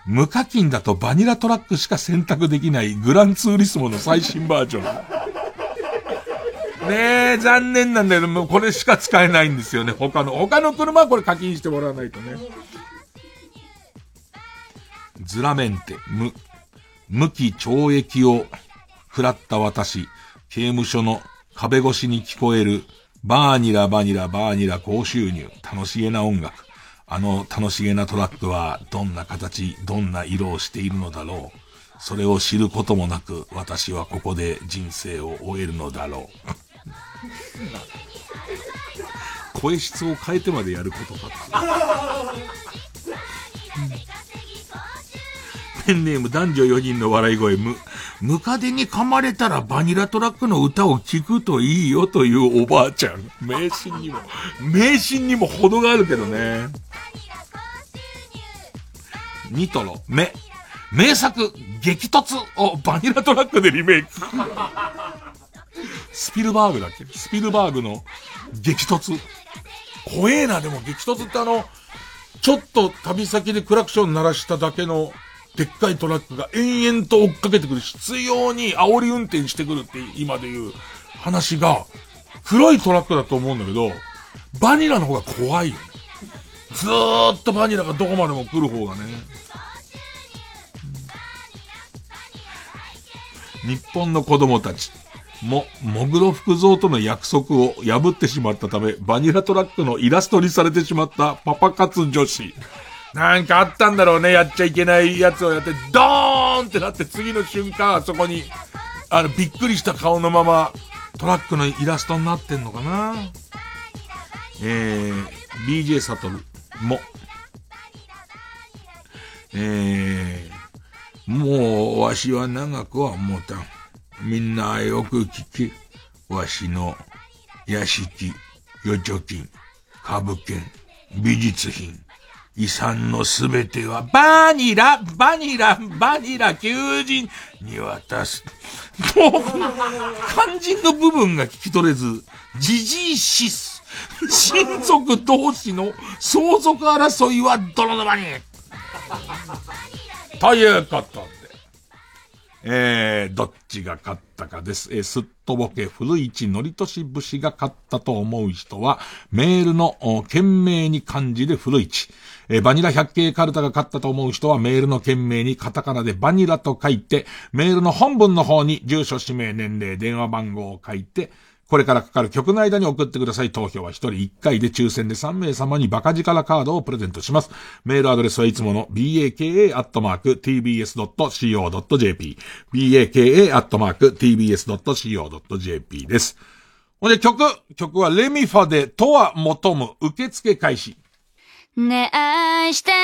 無課金だとバニラトラックしか選択できないグランツーリスモの最新バージョン。ねえ、残念なんだけど、もうこれしか使えないんですよね。他の車はこれ課金してもらわないとね。ズラメンテ無期懲役を食らった私、刑務所の壁越しに聞こえるバニラバニラバニラ高収入、楽しげな音楽、あの楽しげなトラックはどんな形、どんな色をしているのだろう、それを知ることもなく私はここで人生を終えるのだろう。声質を変えてまでやることか。ペンネーム男女4人の笑い声ムカデに噛まれたらバニラトラックの歌を聴くといいよというおばあちゃん。迷信にも程があるけどね。ニトロ名作激突をバニラトラックでリメイク。スピルバーグの激突怖えな。でも激突ってちょっと旅先でクラクション鳴らしただけのでっかいトラックが延々と追っかけてくる、執拗に煽り運転してくるって今でいう話が黒いトラックだと思うんだけど、バニラの方が怖いよね。ずーっとバニラがどこまでも来る方がね。日本の子供たちもぐろ福蔵との約束を破ってしまったため、バニラトラックのイラストにされてしまったパパ活女子。なんかあったんだろうね、やっちゃいけないやつをやって、ドーンってなって次の瞬間、あそこに、びっくりした顔のまま、トラックのイラストになってんのかな。BJ サトルも、もうわしは長くはもうたん。みんなよく聞き、わしの屋敷、預貯金、株券、美術品、遺産のすべてはバニラ、バニラ、バニラ求人に渡す。もう肝心の部分が聞き取れず、ジジイシス、親族同士の相続争いは泥沼に。ということで、どっちが勝ったかです。すっとぼけ古市のりとし節が勝ったと思う人は、メールの件名に漢字で古市。バニラ百景カルタが勝ったと思う人は、メールの件名にカタカナでバニラと書いて、メールの本文の方に住所、氏名、年齢、電話番号を書いて、これからかかる曲の間に送ってください。投票は1人1回で抽選で3名様にバカ力カードをプレゼントします。メールアドレスはいつもの baka@tbs.co.jp baka@tbs.co.jp です。ほんで曲はレミファでとは求む受付開始。ね愛してる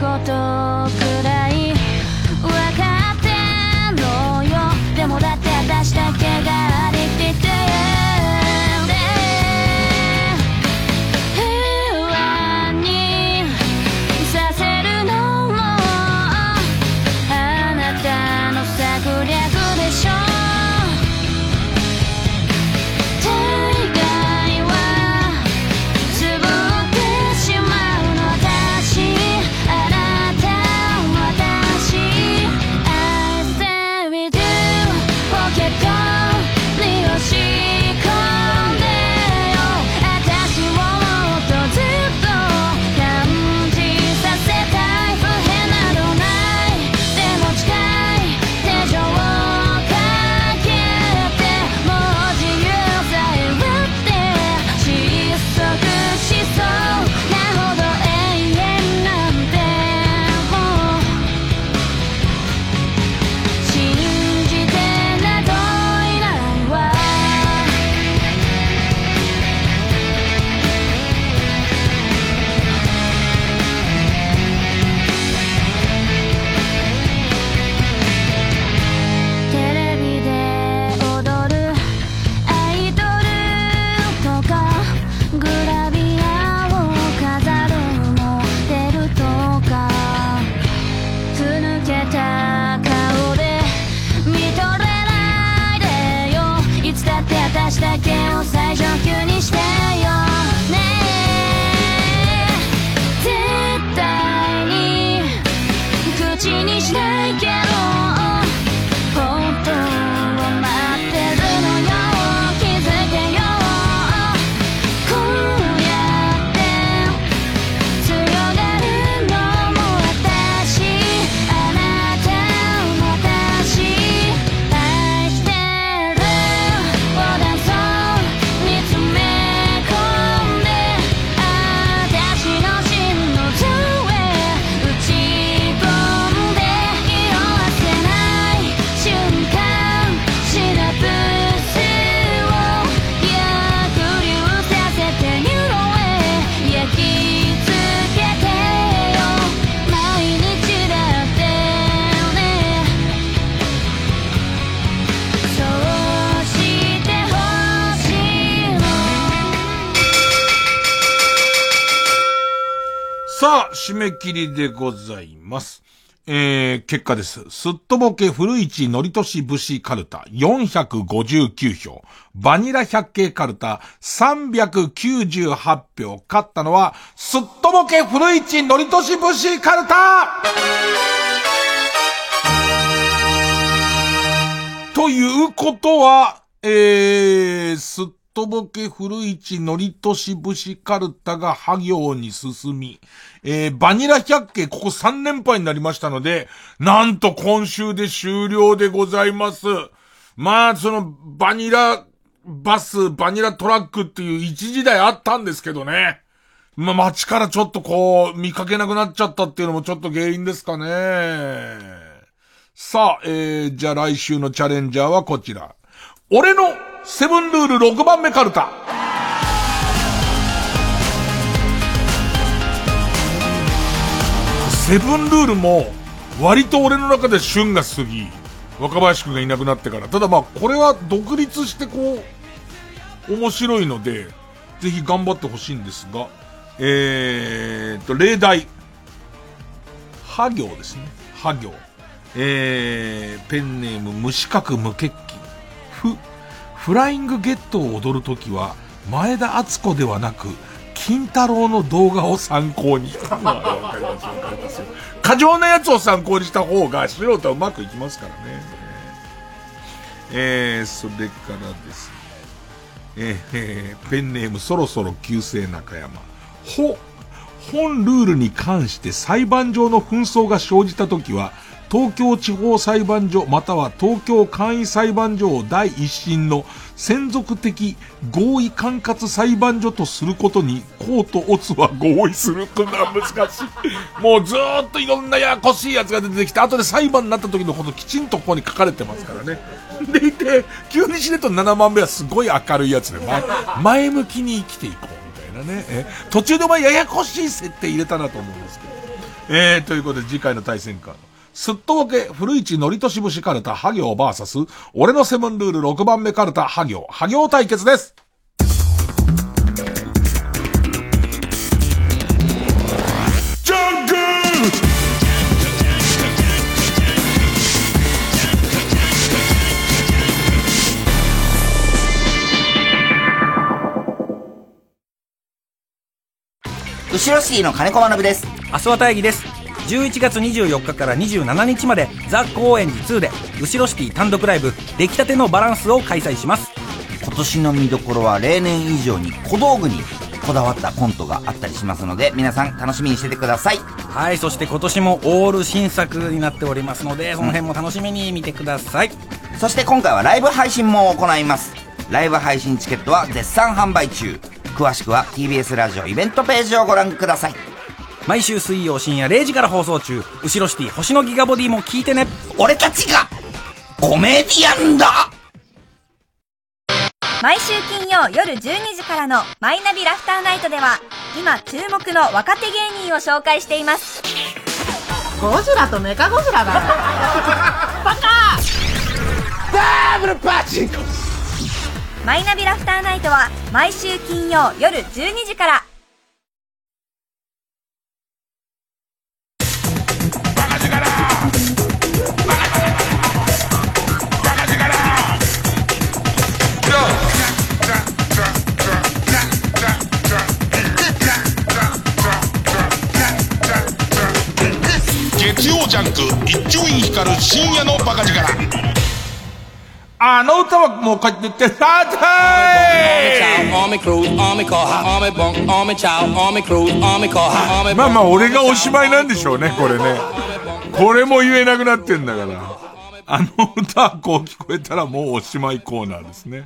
ことくらい分かってんのよ。でもだって私だけができて不安にさせるのもあなたの策略でしょ。大概はつぶってしまうの私締め切りでございます。結果です。すっとぼけ古市のりとし武士カルタ459票、バニラ百景カルタ398票、勝ったのはすっとぼけ古市のりとし武士カルタということは、すっとぼけ古市のりとし武士カルタが破行に進み、バニラ百景ここ3連敗になりましたので、なんと今週で終了でございます。まあそのバニラバス、バニラトラックっていう一時代あったんですけどね。まあ街からちょっとこう見かけなくなっちゃったっていうのもちょっと原因ですかね。さあ、じゃあ来週のチャレンジャーはこちら。俺のセブンルール6番目カルタ。セブンルールも割と俺の中で旬が過ぎ、若林くんがいなくなってから。ただまあこれは独立してこう面白いのでぜひ頑張ってほしいんですが、例題破行ですね。破行、ペンネーム無資格無欠勤。フライングゲットを踊るときは前田敦子ではなく金太郎の動画を参考に。過剰なやつを参考にした方が素人はうまくいきますからね。それからですね、ペンネームそろそろ旧姓中山。本ルールに関して裁判上の紛争が生じたときは東京地方裁判所または東京簡易裁判所を第一審の専属的合意管轄裁判所とすることにコートオツは合意する。こんな難しい。もうずーっといろんなややこしいやつが出てきて、後で裁判になった時のこときちんとここに書かれてますからね。でいて急にしねと7番目はすごい明るいやつで前向きに生きていこうみたいなね。途中でお前ややこしい設定入れたなと思うんですけど、ということで次回の対戦カード、すっとぼけ古市のりとしぶしカルタ破行 VS 俺のセブンルール6番目カルタ破行、破行対決です。ジャングル後ろシティの金子学です。阿諏訪大義です。11月24日から27日までザ・高円寺2で後ろシティ単独ライブ出来たてのバランスを開催します。今年の見どころは例年以上に小道具にこだわったコントがあったりしますので、皆さん楽しみにしててください。はい、そして今年もオール新作になっておりますので、その辺も楽しみに見てください。そして今回はライブ配信も行います。ライブ配信チケットは絶賛販売中。詳しくは TBS ラジオイベントページをご覧ください。毎週水曜深夜0時から放送中、後ろシティ星のギガボディも聞いてね。俺たちがコメディアンだ。毎週金曜夜12時からのマイナビラフターナイトでは、今注目の若手芸人を紹介しています。ゴジラとメカゴジラだよ。バカダブルパチンコ。マイナビラフターナイトは毎週金曜夜12時から。ジャンク一丁院光る深夜のバカ力。あの歌はもう帰ってってさあたい。まあまあ俺がおしまいなんでしょうね、これね。これも言えなくなってんだから、あの歌こう聞こえたらもうおしまいコーナーですね。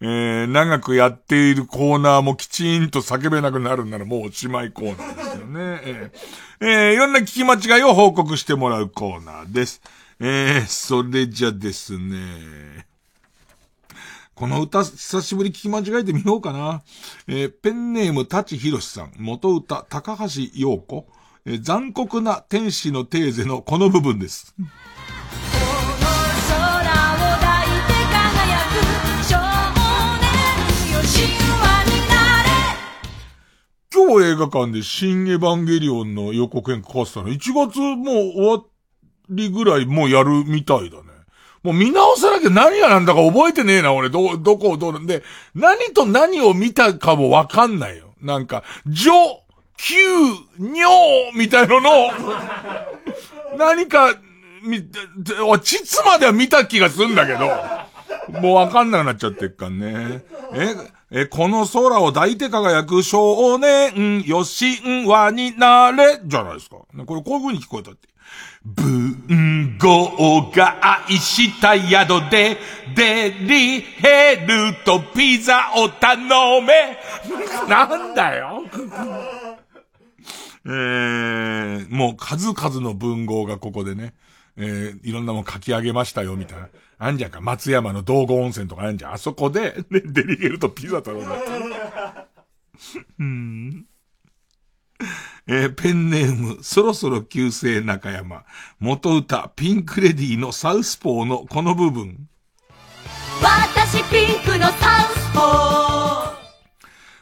長くやっているコーナーもきちんと叫べなくなるならもうおしまいコーナーですよね。いろんな聞き間違いを報告してもらうコーナーです。それじゃですね。この歌久しぶり聞き間違えてみようかな。ペンネームたちひろしさん。元歌高橋陽子。残酷な天使のテーゼのこの部分です。今日映画館で新エヴァンゲリオンの予告編かかってたの。1月もう終わっりぐらいもうやるみたいだね。もう見直さなきゃ何がなんだか覚えてねえな、俺。どこをどうなんで、何と何を見たかもわかんないよ。なんか、急、尿みたいのの、何か、膣までは見た気がするんだけど、もうわかんなくなっちゃってっかね。この空を抱いて輝く少年よ神話になれ、じゃないですか。これこういう風に聞こえたって。文豪が愛した宿でデリヘルとピザを頼め。なんだよ。もう数々の文豪がここでね、いろんなもん書き上げましたよみたいなあんじゃんか、松山の道後温泉とかあんじゃん、あそこで、ね、デリヘルとピザ頼んだってペンネーム、そろそろ旧姓中山。元歌、ピンクレディのサウスポーのこの部分。私ピンクのサウスポー。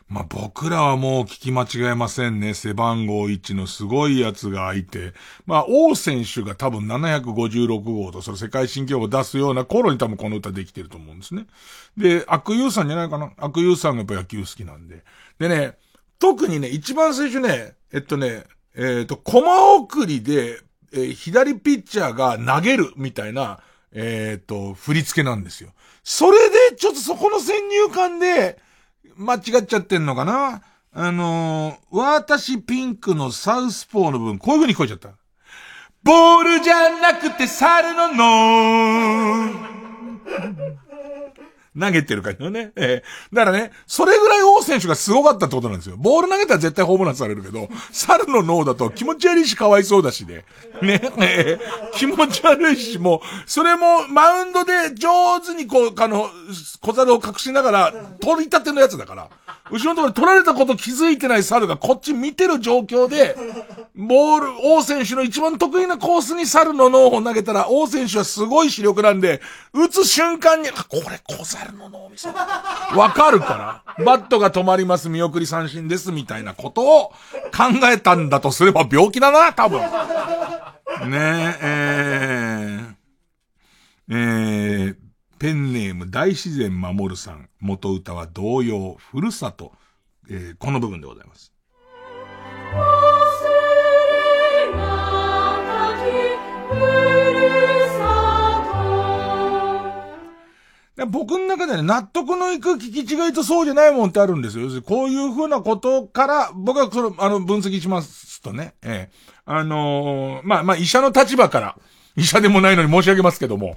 まあ、僕らはもう聞き間違えませんね。背番号1のすごいやつがいて。まあ、王選手が多分756号とその世界新記録を出すような頃に多分この歌できてると思うんですね。で、悪友さんじゃないかな。悪友さんがやっぱ野球好きなんで。でね、特にね、一番最初ね、駒送りで、左ピッチャーが投げるみたいな、振り付けなんですよ。それで、ちょっとそこの先入観で、間違っちゃってんのかな。私ピンクのサウスポーの部分、こういう風に聞こえちゃった。ボールじゃなくて猿のの投げてる感じのね。だからね、それぐらい王選手がすごかったってことなんですよ。ボール投げたら絶対ホームランされるけど、猿の脳だと気持ち悪いしかわいそうだしね。ね、気持ち悪いし、もう、それもマウンドで上手にこう、小猿を隠しながら、取り立てのやつだから、後ろのところに取られたこと気づいてない猿がこっち見てる状況で、王選手の一番得意なコースに猿の脳を投げたら、王選手はすごい視力なんで、打つ瞬間に、これ小猿の脳みそわかるからバットが止まります、見送り三振ですみたいなことを考えたんだとすれば病気だな、多分ね。ペンネーム大自然守るさん。元歌は童謡ふるさと、この部分でございます。僕の中でね、納得のいく聞き違いとそうじゃないもんってあるんですよ。こういう風なことから、僕はそれ、分析しますとね、まあ、医者の立場から、医者でもないのに申し上げますけども、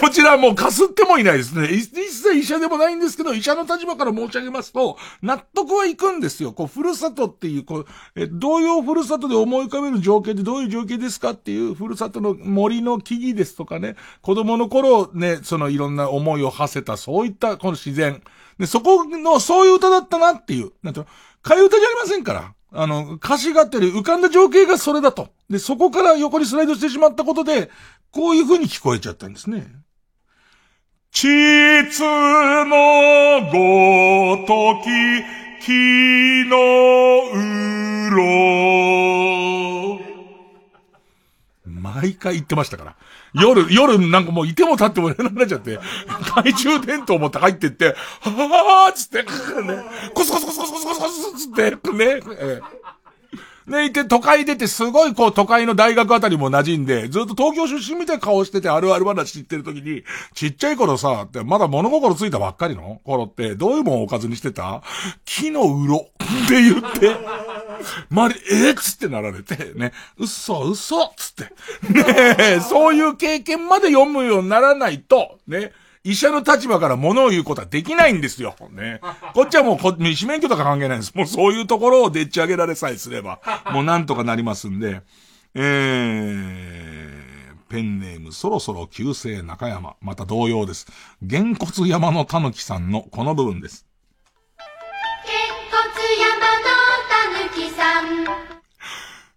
こちらもうかすってもいないですね。一切医者でもないんですけど、医者の立場から申し上げますと、納得はいくんですよ。こう、ふるさとっていう、こう、同様ふるさとで思い浮かべる情景ってどういう情景ですかっていう、ふるさとの森の木々ですとかね、子供の頃ね、そのいろんな思いを馳せた、そういったこの自然。で、そこの、そういう歌だったなっていう、なんていうの、替え歌じゃありませんから。歌詞があったり、浮かんだ情景がそれだと。で、そこから横にスライドしてしまったことで、こういう風に聞こえちゃったんですね。膣のごとき、木のうろ。毎回言ってましたから。夜なんかもういても立ってもいなくなっちゃって、懐中電灯持って入ってって、はぁーつって、ね、コソコソコソコソコソコソつって、ね、ね、いて都会出てすごいこう都会の大学あたりも馴染んで、ずっと東京出身みたいな顔しててあるある話言ってる時に、ちっちゃい頃さ、ってまだ物心ついたばっかりの頃って、どういうもんおかずにしてた？木のうろって言って、周り、つってなられて、ね、嘘つって、ね、そういう経験まで読むようにならないと、ね、医者の立場から物を言うことはできないんですよ。ね。こっちはもう、医師免許とか関係ないんです。もうそういうところをでっち上げられさえすれば、もうなんとかなりますんで。ペンネーム、そろそろ旧姓中山。また同様です。げんこつ山のたぬきさんのこの部分です。げんこつ山のたぬきさん。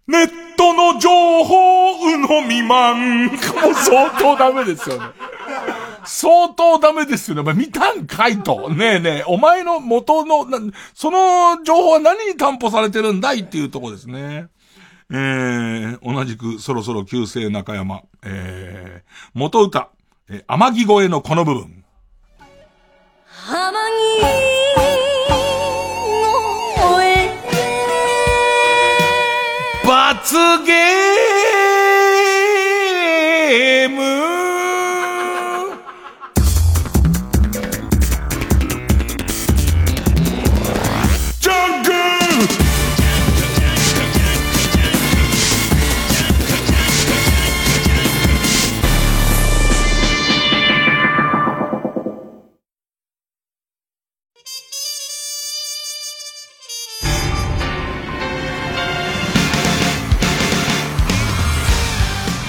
ネットの情報うのみまん。もう相当ダメですよね。相当ダメですよね。見たんかいと。ねえねえ、お前の元の、その情報は何に担保されてるんだいっていうとこですね。同じくそろそろ旧姓中山、元歌、天城越えのこの部分。天城越え罰ゲーム。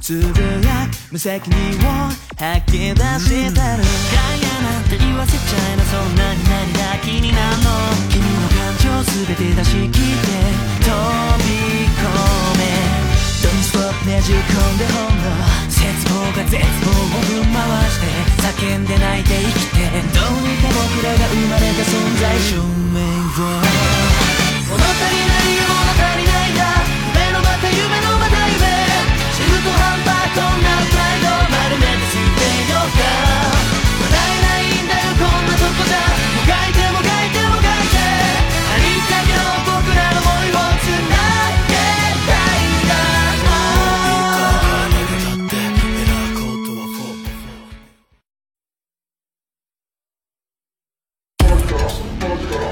つぶや無責任を吐き出してる。ガヤなんて言わせちゃいな、そんなに何が気になんの。君の感情全て出し切って飛び込め。Don't stop ねじ込んでほんの絶望が絶望を踏まわして叫んで泣いて生きて、どうにか僕らが生まれた存在証明を。物足りないよ、物足りないだ、夢のまた夢のまた夢、シフトハンバートンなプライド丸めて捨てようか。笑えないんだよこんなとこじゃ、もがいてもがいてもがいて、ありったけの僕らの想いをつなげたいんだ。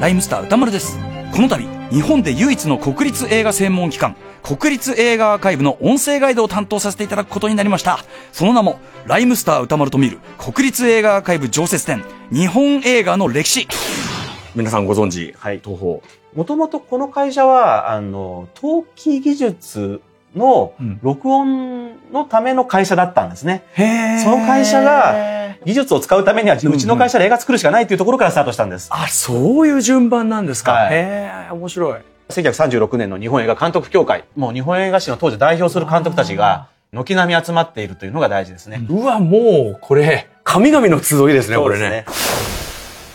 ライムスター歌丸です。この度日本で唯一の国立映画専門機関国立映画アーカイブの音声ガイドを担当させていただくことになりました。その名もライムスター歌丸と見る国立映画アーカイブ常設展日本映画の歴史。皆さんご存知、はい、東宝。もともとこの会社は陶器技術の録音のための会社だったんですね。うん、その会社が技術を使うためにはうちの会社で映画作るしかないというところからスタートしたんです。あ、そういう順番なんですか。はい、面白い。1936年の日本映画監督協会、もう日本映画史の当時代表する監督たちが軒並み集まっているというのが大事ですね。うわ、もうこれ神々の集いですね、これね。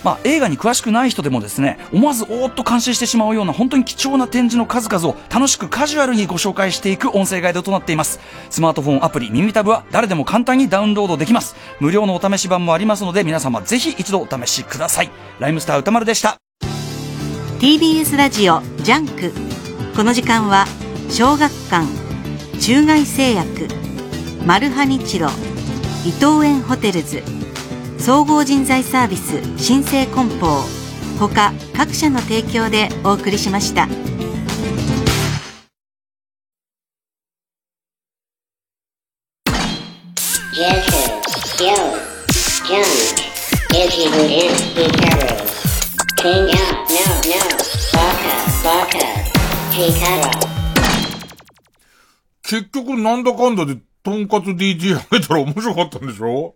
まあ、映画に詳しくない人でもですね、思わずおーっと感心してしまうような本当に貴重な展示の数々を楽しくカジュアルにご紹介していく音声ガイドとなっています。スマートフォンアプリ耳タブは誰でも簡単にダウンロードできます。無料のお試し版もありますので、皆様ぜひ一度お試しください。ライムスター歌丸でした。 TBS ラジオジャンク、この時間は小学館、中外製薬、マルハニチロ、伊藤園ホテルズ、総合人材サービス新生梱包他各社の提供でお送りしました。結局なんだかんだでとんかつ DJ やめたら面白かったんでしょ。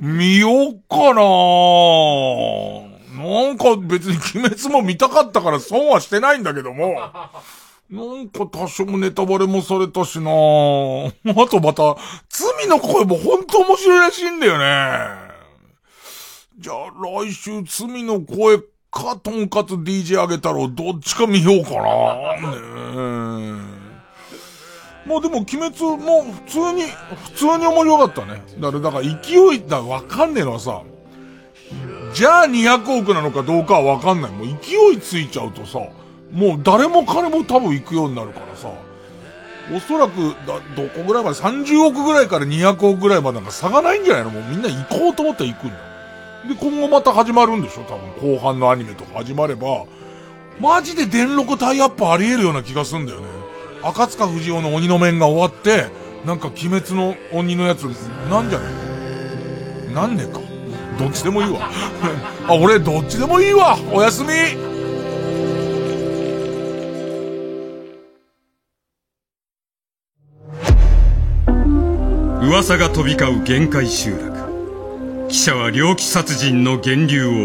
見よっかなぁ。なんか別に鬼滅も見たかったから損はしてないんだけども、なんか多少ネタバレもされたしなぁ。あとまた罪の声もほんと面白いらしいんだよね。じゃあ来週罪の声かとんかつ DJ あげたらどっちか見ようかな。ねえ、まあでも鬼滅も普通に面白かったね。だから勢いだ、わかんねえのはさ、じゃあ200億なのかどうかはわかんない。もう勢いついちゃうとさ、もう誰も彼も多分行くようになるからさ、おそらくどこぐらいまで、30億ぐらいから200億ぐらいまでなんか差がないんじゃないの。もうみんな行こうと思ったら行くんだよ。で、今後また始まるんでしょ、多分後半のアニメとか始まれば、マジで電録タイアップあり得るような気がするんだよね。赤塚不二夫の鬼の面が終わって、なんか鬼滅の鬼のやつ、なんじゃねえ、なんねえか。どっちでもいいわ。あ、俺どっちでもいいわ。おやすみ。噂が飛び交う限界集落。記者は猟奇殺人の源流を追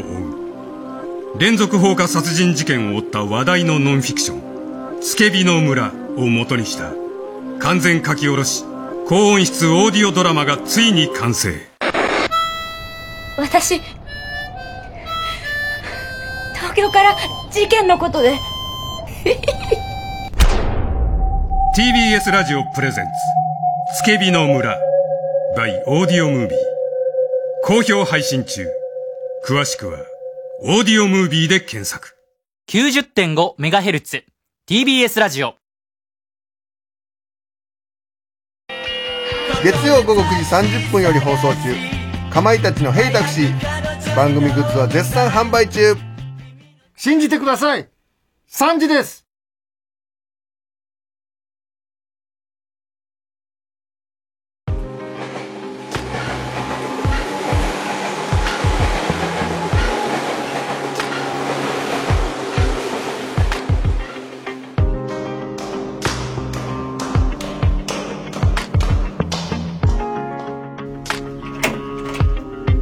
う。連続放火殺人事件を追った話題のノンフィクション、つけびの村を元にした完全書き下ろし高音質オーディオドラマがついに完成。私、東京から事件のことで。TBS ラジオプレゼンツ、つけびの村by オーディオムービー、好評配信中。詳しくはオーディオムービーで検索。 90.5MHz TBS ラジオ、月曜午後9時30分より放送中、かまいたちのヘイタクシー。番組グッズは絶賛販売中。信じてください、3時です。